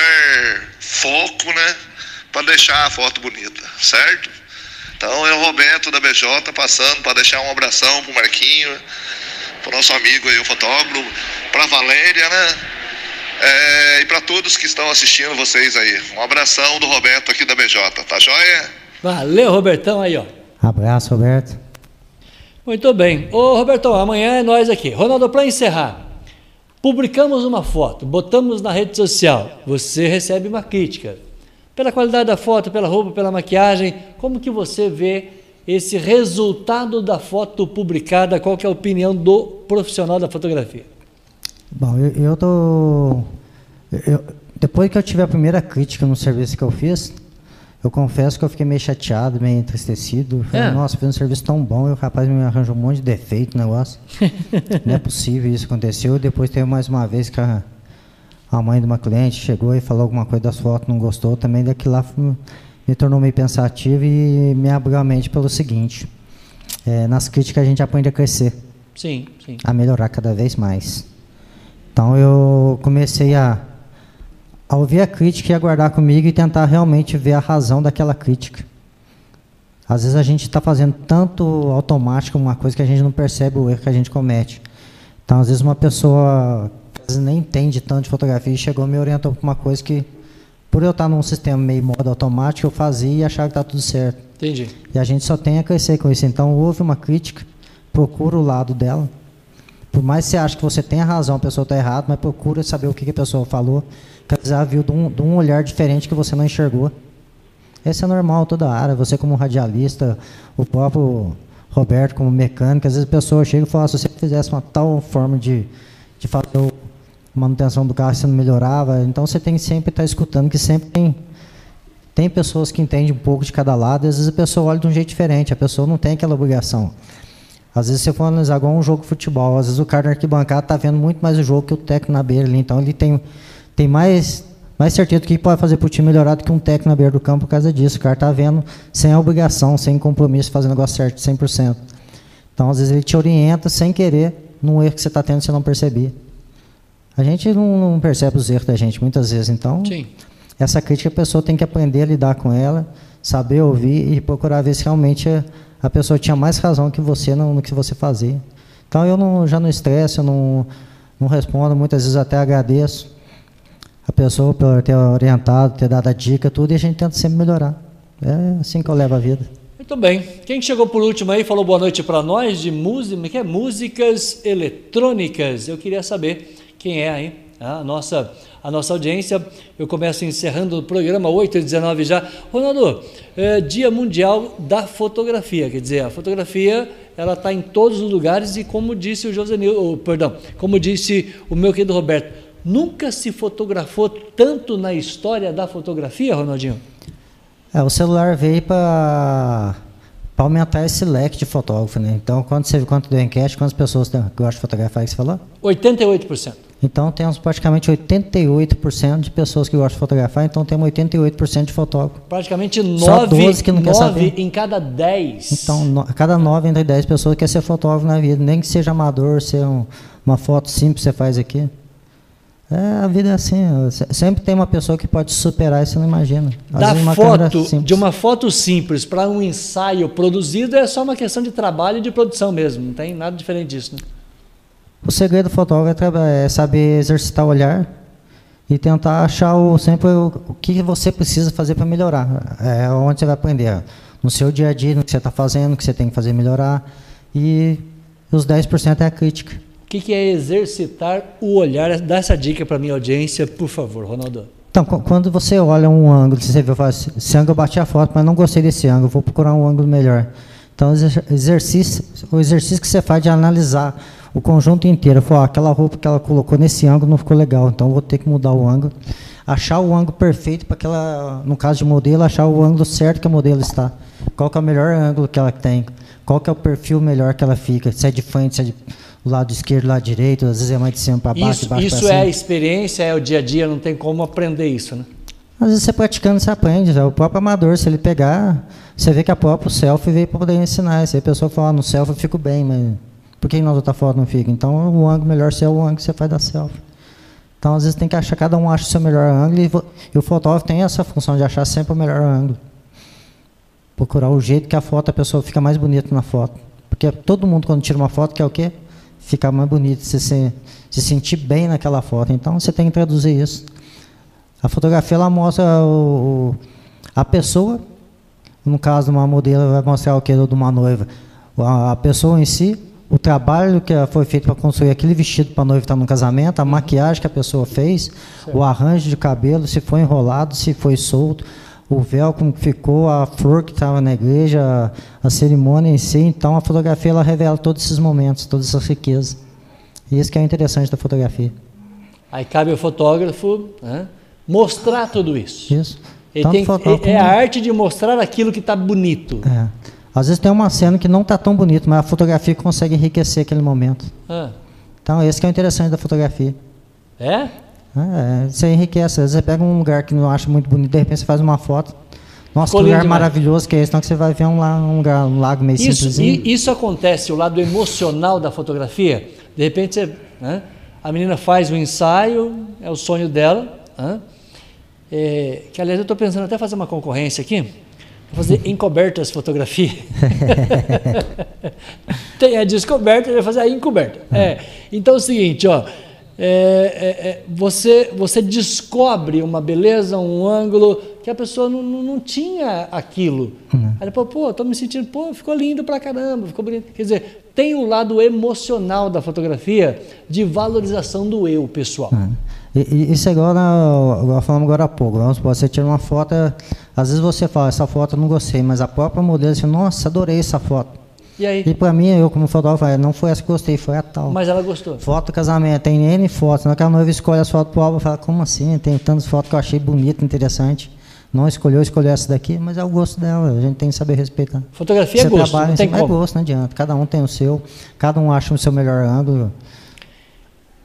foco, né? Para deixar a foto bonita, certo? Então é o Roberto da BJ passando para deixar um abração pro Marquinho, pro nosso amigo aí, o fotógrafo, pra Valéria, né? E para todos que estão assistindo vocês aí. Um abração do Roberto aqui da BJ, tá joia? Valeu, Robertão, aí, ó. Abraço, Roberto. Muito bem. Ô, Robertão, amanhã é nós aqui. Ronaldo, para encerrar, publicamos uma foto, botamos na rede social, você recebe uma crítica. Pela qualidade da foto, pela roupa, pela maquiagem, como que você vê esse resultado da foto publicada? Qual que é a opinião do profissional da fotografia? Bom, depois que eu tive a primeira crítica no serviço que eu fiz, eu confesso que eu fiquei meio chateado, meio entristecido. Falei, nossa, fiz um serviço tão bom e o rapaz me arranjou um monte de defeito, negócio. Não é possível isso aconteceu. Depois teve mais uma vez que a mãe de uma cliente chegou e falou alguma coisa das fotos, não gostou também, daquilo lá me tornou meio pensativo e me abriu a mente pelo seguinte, nas críticas a gente aprende a crescer, sim. A melhorar cada vez mais. Então eu comecei a ouvir a crítica e a guardar comigo e tentar realmente ver a razão daquela crítica. Às vezes a gente está fazendo tanto automático uma coisa que a gente não percebe o erro que a gente comete. Então, às vezes uma pessoa que às vezes nem entende tanto de fotografia e chegou e me orientou para uma coisa que, por eu estar num sistema meio modo automático, eu fazia e achava que estava tudo certo. Entendi. E a gente só tem a crescer com isso. Então, houve uma crítica, procura o lado dela. Por mais que você ache que você tenha razão, a pessoa está errada, mas procura saber o que a pessoa falou, que às vezes ela viu de um olhar diferente que você não enxergou. Esse é normal, toda a área, você como radialista, o próprio Roberto como mecânico, às vezes a pessoa chega e fala, se você fizesse uma tal forma de fazer a manutenção do carro, você não melhorava, então você tem que sempre estar escutando, que sempre tem pessoas que entendem um pouco de cada lado, e às vezes a pessoa olha de um jeito diferente, a pessoa não tem aquela obrigação. Às vezes você for analisar igual um jogo de futebol, às vezes o cara na arquibancada está vendo muito mais o jogo que o técnico na beira ali, então ele tem mais certeza do que pode fazer para o time melhorar do que um técnico na beira do campo por causa disso. O cara está vendo sem a obrigação, sem compromisso, fazendo o negócio certo 100%. Então, às vezes, ele te orienta sem querer num erro que você está tendo e você não percebia. A gente não percebe os erros da gente, muitas vezes. Então, sim, essa crítica a pessoa tem que aprender a lidar com ela, saber ouvir e procurar ver se realmente a pessoa tinha mais razão que você no que você fazia. Então, eu já não estresso, eu não respondo, muitas vezes até agradeço a pessoa por ter orientado, ter dado a dica, tudo, e a gente tenta sempre melhorar. É assim que eu levo a vida. Muito bem. Quem chegou por último aí, falou boa noite para nós, de música, que é músicas eletrônicas. Eu queria saber quem é aí, a nossa audiência. Eu começo encerrando o programa 8h19 já. Ronaldo, Dia Mundial da Fotografia, quer dizer, a fotografia, ela está em todos os lugares e como disse o José Nildo, como disse o meu querido Roberto, nunca se fotografou tanto na história da fotografia, Ronaldinho? O celular veio para aumentar esse leque de fotógrafo, né? Então, quanto deu a enquete, quantas pessoas gostam de fotografar, que você falou? 88%. Então, temos praticamente 88% de pessoas que gostam de fotografar, então temos 88% de fotógrafo. Praticamente 9 em cada 10. Então, a cada 9 entre 10 pessoas quer ser fotógrafo na vida, nem que seja amador, seja uma foto simples que você faz aqui. A vida é assim, sempre tem uma pessoa que pode superar isso, você não imagina. De uma foto simples para um ensaio produzido é só uma questão de trabalho e de produção mesmo, não tem nada diferente disso, né? O segredo do fotógrafo é saber exercitar o olhar e tentar achar sempre o que você precisa fazer para melhorar, é onde você vai aprender, no seu dia a dia, no que você está fazendo, o que você tem que fazer melhorar, e os 10% é a crítica. O que é exercitar o olhar? Dá essa dica para a minha audiência, por favor, Ronaldo. Então, quando você olha um ângulo, você vê, fala, esse ângulo eu bati a foto, mas não gostei desse ângulo, vou procurar um ângulo melhor. Então, o exercício que você faz de analisar o conjunto inteiro, falar, aquela roupa que ela colocou nesse ângulo não ficou legal, então vou ter que mudar o ângulo, achar o ângulo perfeito para aquela, no caso de modelo, achar o ângulo certo que o modelo está. Qual que é o melhor ângulo que ela tem? Qual que é o perfil melhor que ela fica? Se é de frente, se é de lado esquerdo, lado direito, às vezes é mais de cima para baixo, de baixo para cima. Isso é a experiência, é o dia a dia, não tem como aprender isso, né? Às vezes você praticando, você aprende, né? O próprio amador, se ele pegar, você vê que a própria selfie veio para poder ensinar, aí a pessoa fala, no selfie eu fico bem, mas por que na outra foto não fica? Então o ângulo melhor é o ângulo que você faz da selfie. Então às vezes tem que achar, cada um acha o seu melhor ângulo, e o fotógrafo tem essa função de achar sempre o melhor ângulo. Procurar o jeito que a foto, a pessoa fica mais bonita na foto. Porque todo mundo quando tira uma foto quer o quê? Ficar mais bonito, se sentir bem naquela foto. Então, você tem que traduzir isso. A fotografia, ela mostra a pessoa, no caso de uma modelo, vai mostrar o que de uma noiva. A pessoa em si, o trabalho que foi feito para construir aquele vestido para a noiva estar no casamento, a maquiagem que a pessoa fez, certo, o arranjo de cabelo, se foi enrolado, se foi solto, o véu como ficou, a flor que estava na igreja, a cerimônia em si. Então, a fotografia, ela revela todos esses momentos, todas essas riquezas. E isso que é interessante da fotografia. Aí cabe ao fotógrafo, né, mostrar tudo isso. Isso. Ele tem, é a arte de mostrar aquilo que está bonito. É. Às vezes tem uma cena que não está tão bonita, mas a fotografia consegue enriquecer aquele momento. Então, esse que é o interessante da fotografia. É? Você enriquece, às vezes você pega um lugar que não acha muito bonito, de repente você faz uma foto Nossa, que lugar maravilhoso que é esse, não que você vai ver um lago meio simplesinho. Isso acontece, o lado emocional da fotografia. De repente, você, né, a menina faz um ensaio, é o sonho dela, né, que aliás eu estou pensando até fazer uma concorrência aqui, vou fazer encobertas fotografia. Tem a descoberta, vai fazer a encoberta. É. Então é o seguinte, ó, você descobre uma beleza, um ângulo que a pessoa não tinha aquilo. Aí depois, pô, tô me sentindo, pô, ficou lindo pra caramba, ficou bonito. Quer dizer, tem o lado emocional da fotografia de valorização do eu pessoal. Isso agora, falamos agora há pouco, vamos supor, você tira uma foto, às vezes você fala, essa foto eu não gostei, mas a própria modelo fala, nossa, adorei essa foto. E aí? E pra mim, eu como fotógrafo, não foi essa que gostei, foi a tal. Mas ela gostou. Foto casamento, tem N fotos. Naquela noiva escolhe as fotos pro álbum e fala, como assim? Tem tantas fotos que eu achei bonita, interessante. Não escolheu, escolheu essa daqui, mas é o gosto dela. A gente tem que saber respeitar. Fotografia é gosto, não tem como. É gosto, não adianta. Cada um tem o seu, cada um acha o seu melhor ângulo.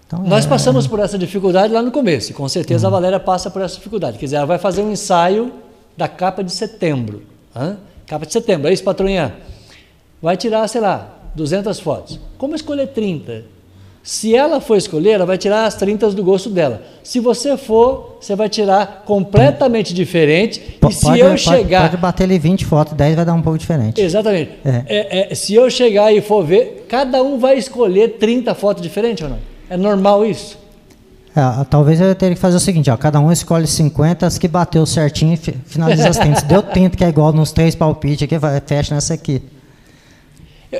Então, nós passamos por essa dificuldade lá no começo. Com certeza a Valéria passa por essa dificuldade. Quer dizer, ela vai fazer um ensaio da capa de setembro. Hã? Capa de setembro, é isso, patroinha? Vai tirar, sei lá, 200 fotos. Como escolher 30? Se ela for escolher, ela vai tirar as 30 do gosto dela. Se você for, você vai tirar completamente diferente. E se eu chegar... Pode bater ali 20 fotos, 10 vai dar um pouco diferente. Exatamente. Se eu chegar e for ver, cada um vai escolher 30 fotos diferentes ou não? É normal isso? Talvez eu teria que fazer o seguinte, ó, cada um escolhe 50, as que bateu certinho, finaliza as 30. Deu 30, que é igual nos 3 palpites aqui, fecha nessa aqui.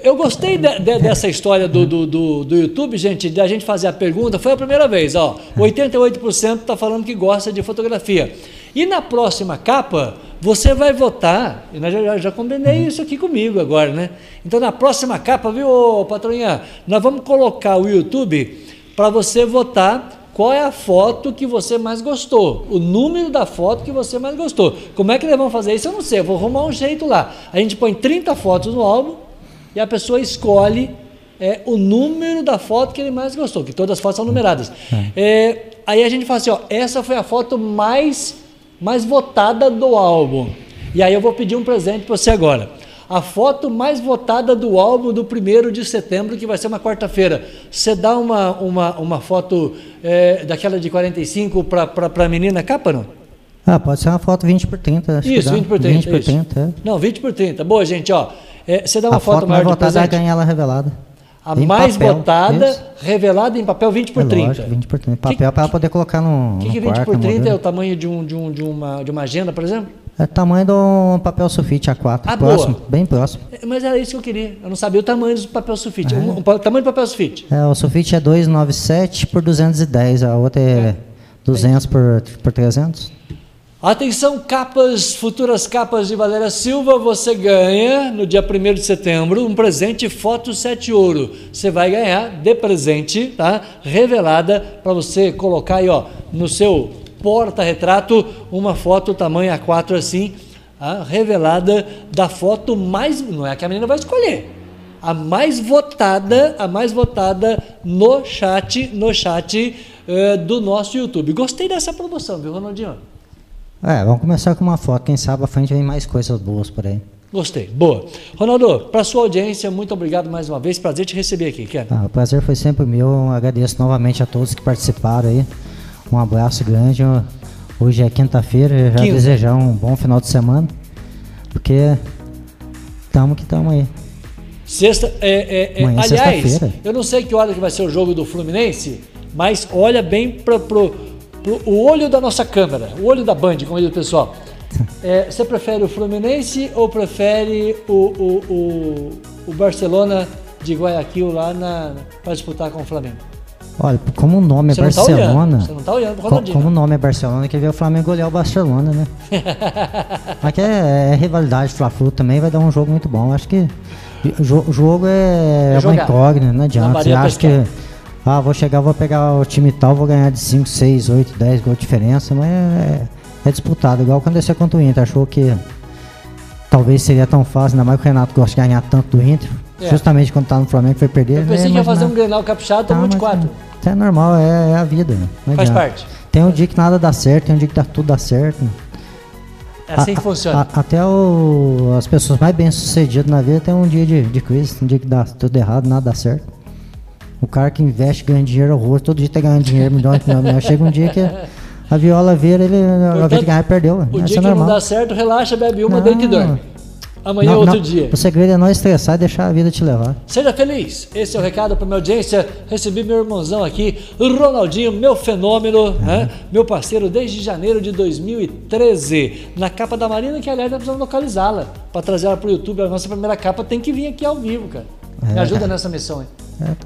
Eu gostei dessa história do YouTube, gente, da gente fazer a pergunta. Foi a primeira vez, ó. 88% está falando que gosta de fotografia. E na próxima capa, você vai votar. E nós já combinei isso aqui comigo agora, né? Então, na próxima capa, viu, patroinha? Nós vamos colocar o YouTube para você votar qual é a foto que você mais gostou. O número da foto que você mais gostou. Como é que eles vão fazer isso? Eu não sei. Eu vou arrumar um jeito lá. A gente põe 30 fotos no álbum. E a pessoa escolhe o número da foto que ele mais gostou, que todas as fotos são numeradas. Aí a gente fala assim, ó, essa foi a foto mais votada do álbum. E aí eu vou pedir um presente para você agora. A foto mais votada do álbum do 1º de setembro, que vai ser uma quarta-feira. Você dá uma foto daquela de 45 para a menina capa, não? Pode ser uma foto 20x30. Acho isso, que 20x30. Não, 20x30. Boa, gente, ó. Você dá uma foto maior de presente. A foto mais votada ganha ela revelada. A mais votada, revelada em papel, 20x30. Lógico, 20x30. Papel para ela poder colocar no. O que 20x30 é o tamanho de uma agenda, por exemplo? É o tamanho do papel sulfite A4. Próximo, boa. Bem próximo. Mas era isso que eu queria. Eu não sabia o tamanho do papel sulfite. O tamanho do papel sulfite. O sulfite é 297 por 210. A outra é 200 por 300. Atenção, capas, futuras capas de Valéria Silva, você ganha no dia 1º de setembro um presente Foto 7 Ouro. Você vai ganhar de presente, tá? Revelada para você colocar aí, ó, no seu porta-retrato uma foto tamanho A4 assim, tá? Revelada da foto mais, não é a que a menina vai escolher. A mais votada no chat do nosso YouTube. Gostei dessa promoção, viu, Ronaldinho? Vamos começar com uma foto, quem sabe à frente vem mais coisas boas por aí. Gostei, boa. Ronaldo, para sua audiência, muito obrigado mais uma vez, prazer te receber aqui, Ken. O prazer foi sempre meu, agradeço novamente a todos que participaram aí, um abraço grande, hoje é quinta-feira, já desejar um bom final de semana, porque estamos que estamos aí. Amanhã, aliás, eu não sei que hora que vai ser o jogo do Fluminense, mas olha bem o olho da nossa câmera, o olho da Band, como diz o pessoal. Você prefere o Fluminense ou prefere o Barcelona de Guayaquil lá para disputar com o Flamengo? Olha, como o nome é Barcelona... Você não está olhando, como o nome é Barcelona, quer ver o Flamengo olhar o Barcelona, né? Mas que é rivalidade, Fla-Flu também vai dar um jogo muito bom. Acho que o jogo é uma incógnita, não adianta. Acho que... vou chegar, vou pegar o time tal, vou ganhar de 5, 6, 8, 10 gols de diferença, mas é disputado, igual aconteceu contra o Inter, achou que talvez seria tão fácil, ainda mais que o Renato gosta de ganhar tanto do Inter, justamente quando estava no Flamengo foi perder. Eu pensei que ia fazer um Grenal capixado, tomou de 4. É normal, é a vida, né? Faz parte. Tem um dia que nada dá certo, tem um dia que tudo dá certo. assim que funciona. Até as pessoas mais bem-sucedidas na vida tem um dia de crise, um dia que dá tudo errado, nada dá certo. O cara que investe, ganha dinheiro horror, todo dia tá ganhando dinheiro, milhões. Chega um dia que a viola vira, a viola ganha, perdeu. O dia que não dá certo, relaxa, bebe uma, deita e dorme. Amanhã é outro dia. O segredo é não estressar e deixar a vida te levar. Seja feliz. Esse é o recado para minha audiência. Recebi meu irmãozão aqui, Ronaldinho, meu fenômeno, né? Meu parceiro desde janeiro de 2013. Na capa da Marina, que aliás nós precisamos localizá-la. Para trazer ela para o YouTube, a nossa primeira capa tem que vir aqui ao vivo, cara. Me ajuda nessa missão, hein?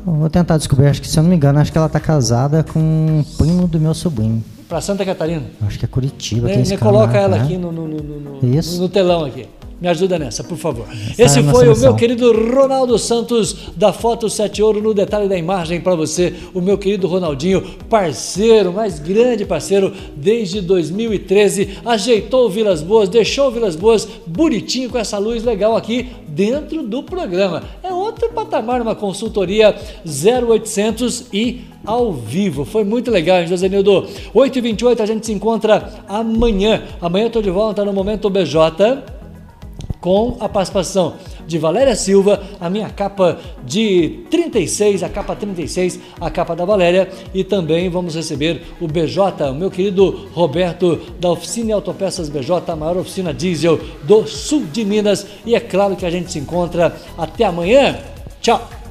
Vou tentar descobrir. Acho que, se eu não me engano, acho que ela tá casada com um primo do meu sobrinho. Para Santa Catarina? Acho que é Curitiba. Me coloca ela aqui no telão aqui. Me ajuda nessa, por favor. Esse foi o meu querido Ronaldo Santos, da Foto 7 Ouro, no detalhe da imagem para você. O meu querido Ronaldinho, parceiro, mais grande parceiro, desde 2013. Ajeitou o Vilas Boas, deixou o Vilas Boas bonitinho com essa luz legal aqui dentro do programa. É outro patamar, uma consultoria 0800 e... ao vivo. Foi muito legal, José Nildo. 8h28, a gente se encontra amanhã. Amanhã eu estou de volta no Momento BJ com a participação de Valéria Silva, a minha capa de 36, a capa 36, a capa da Valéria, e também vamos receber o BJ, o meu querido Roberto, da Oficina Autopeças BJ, a maior oficina diesel do sul de Minas, e é claro que a gente se encontra até amanhã. Tchau!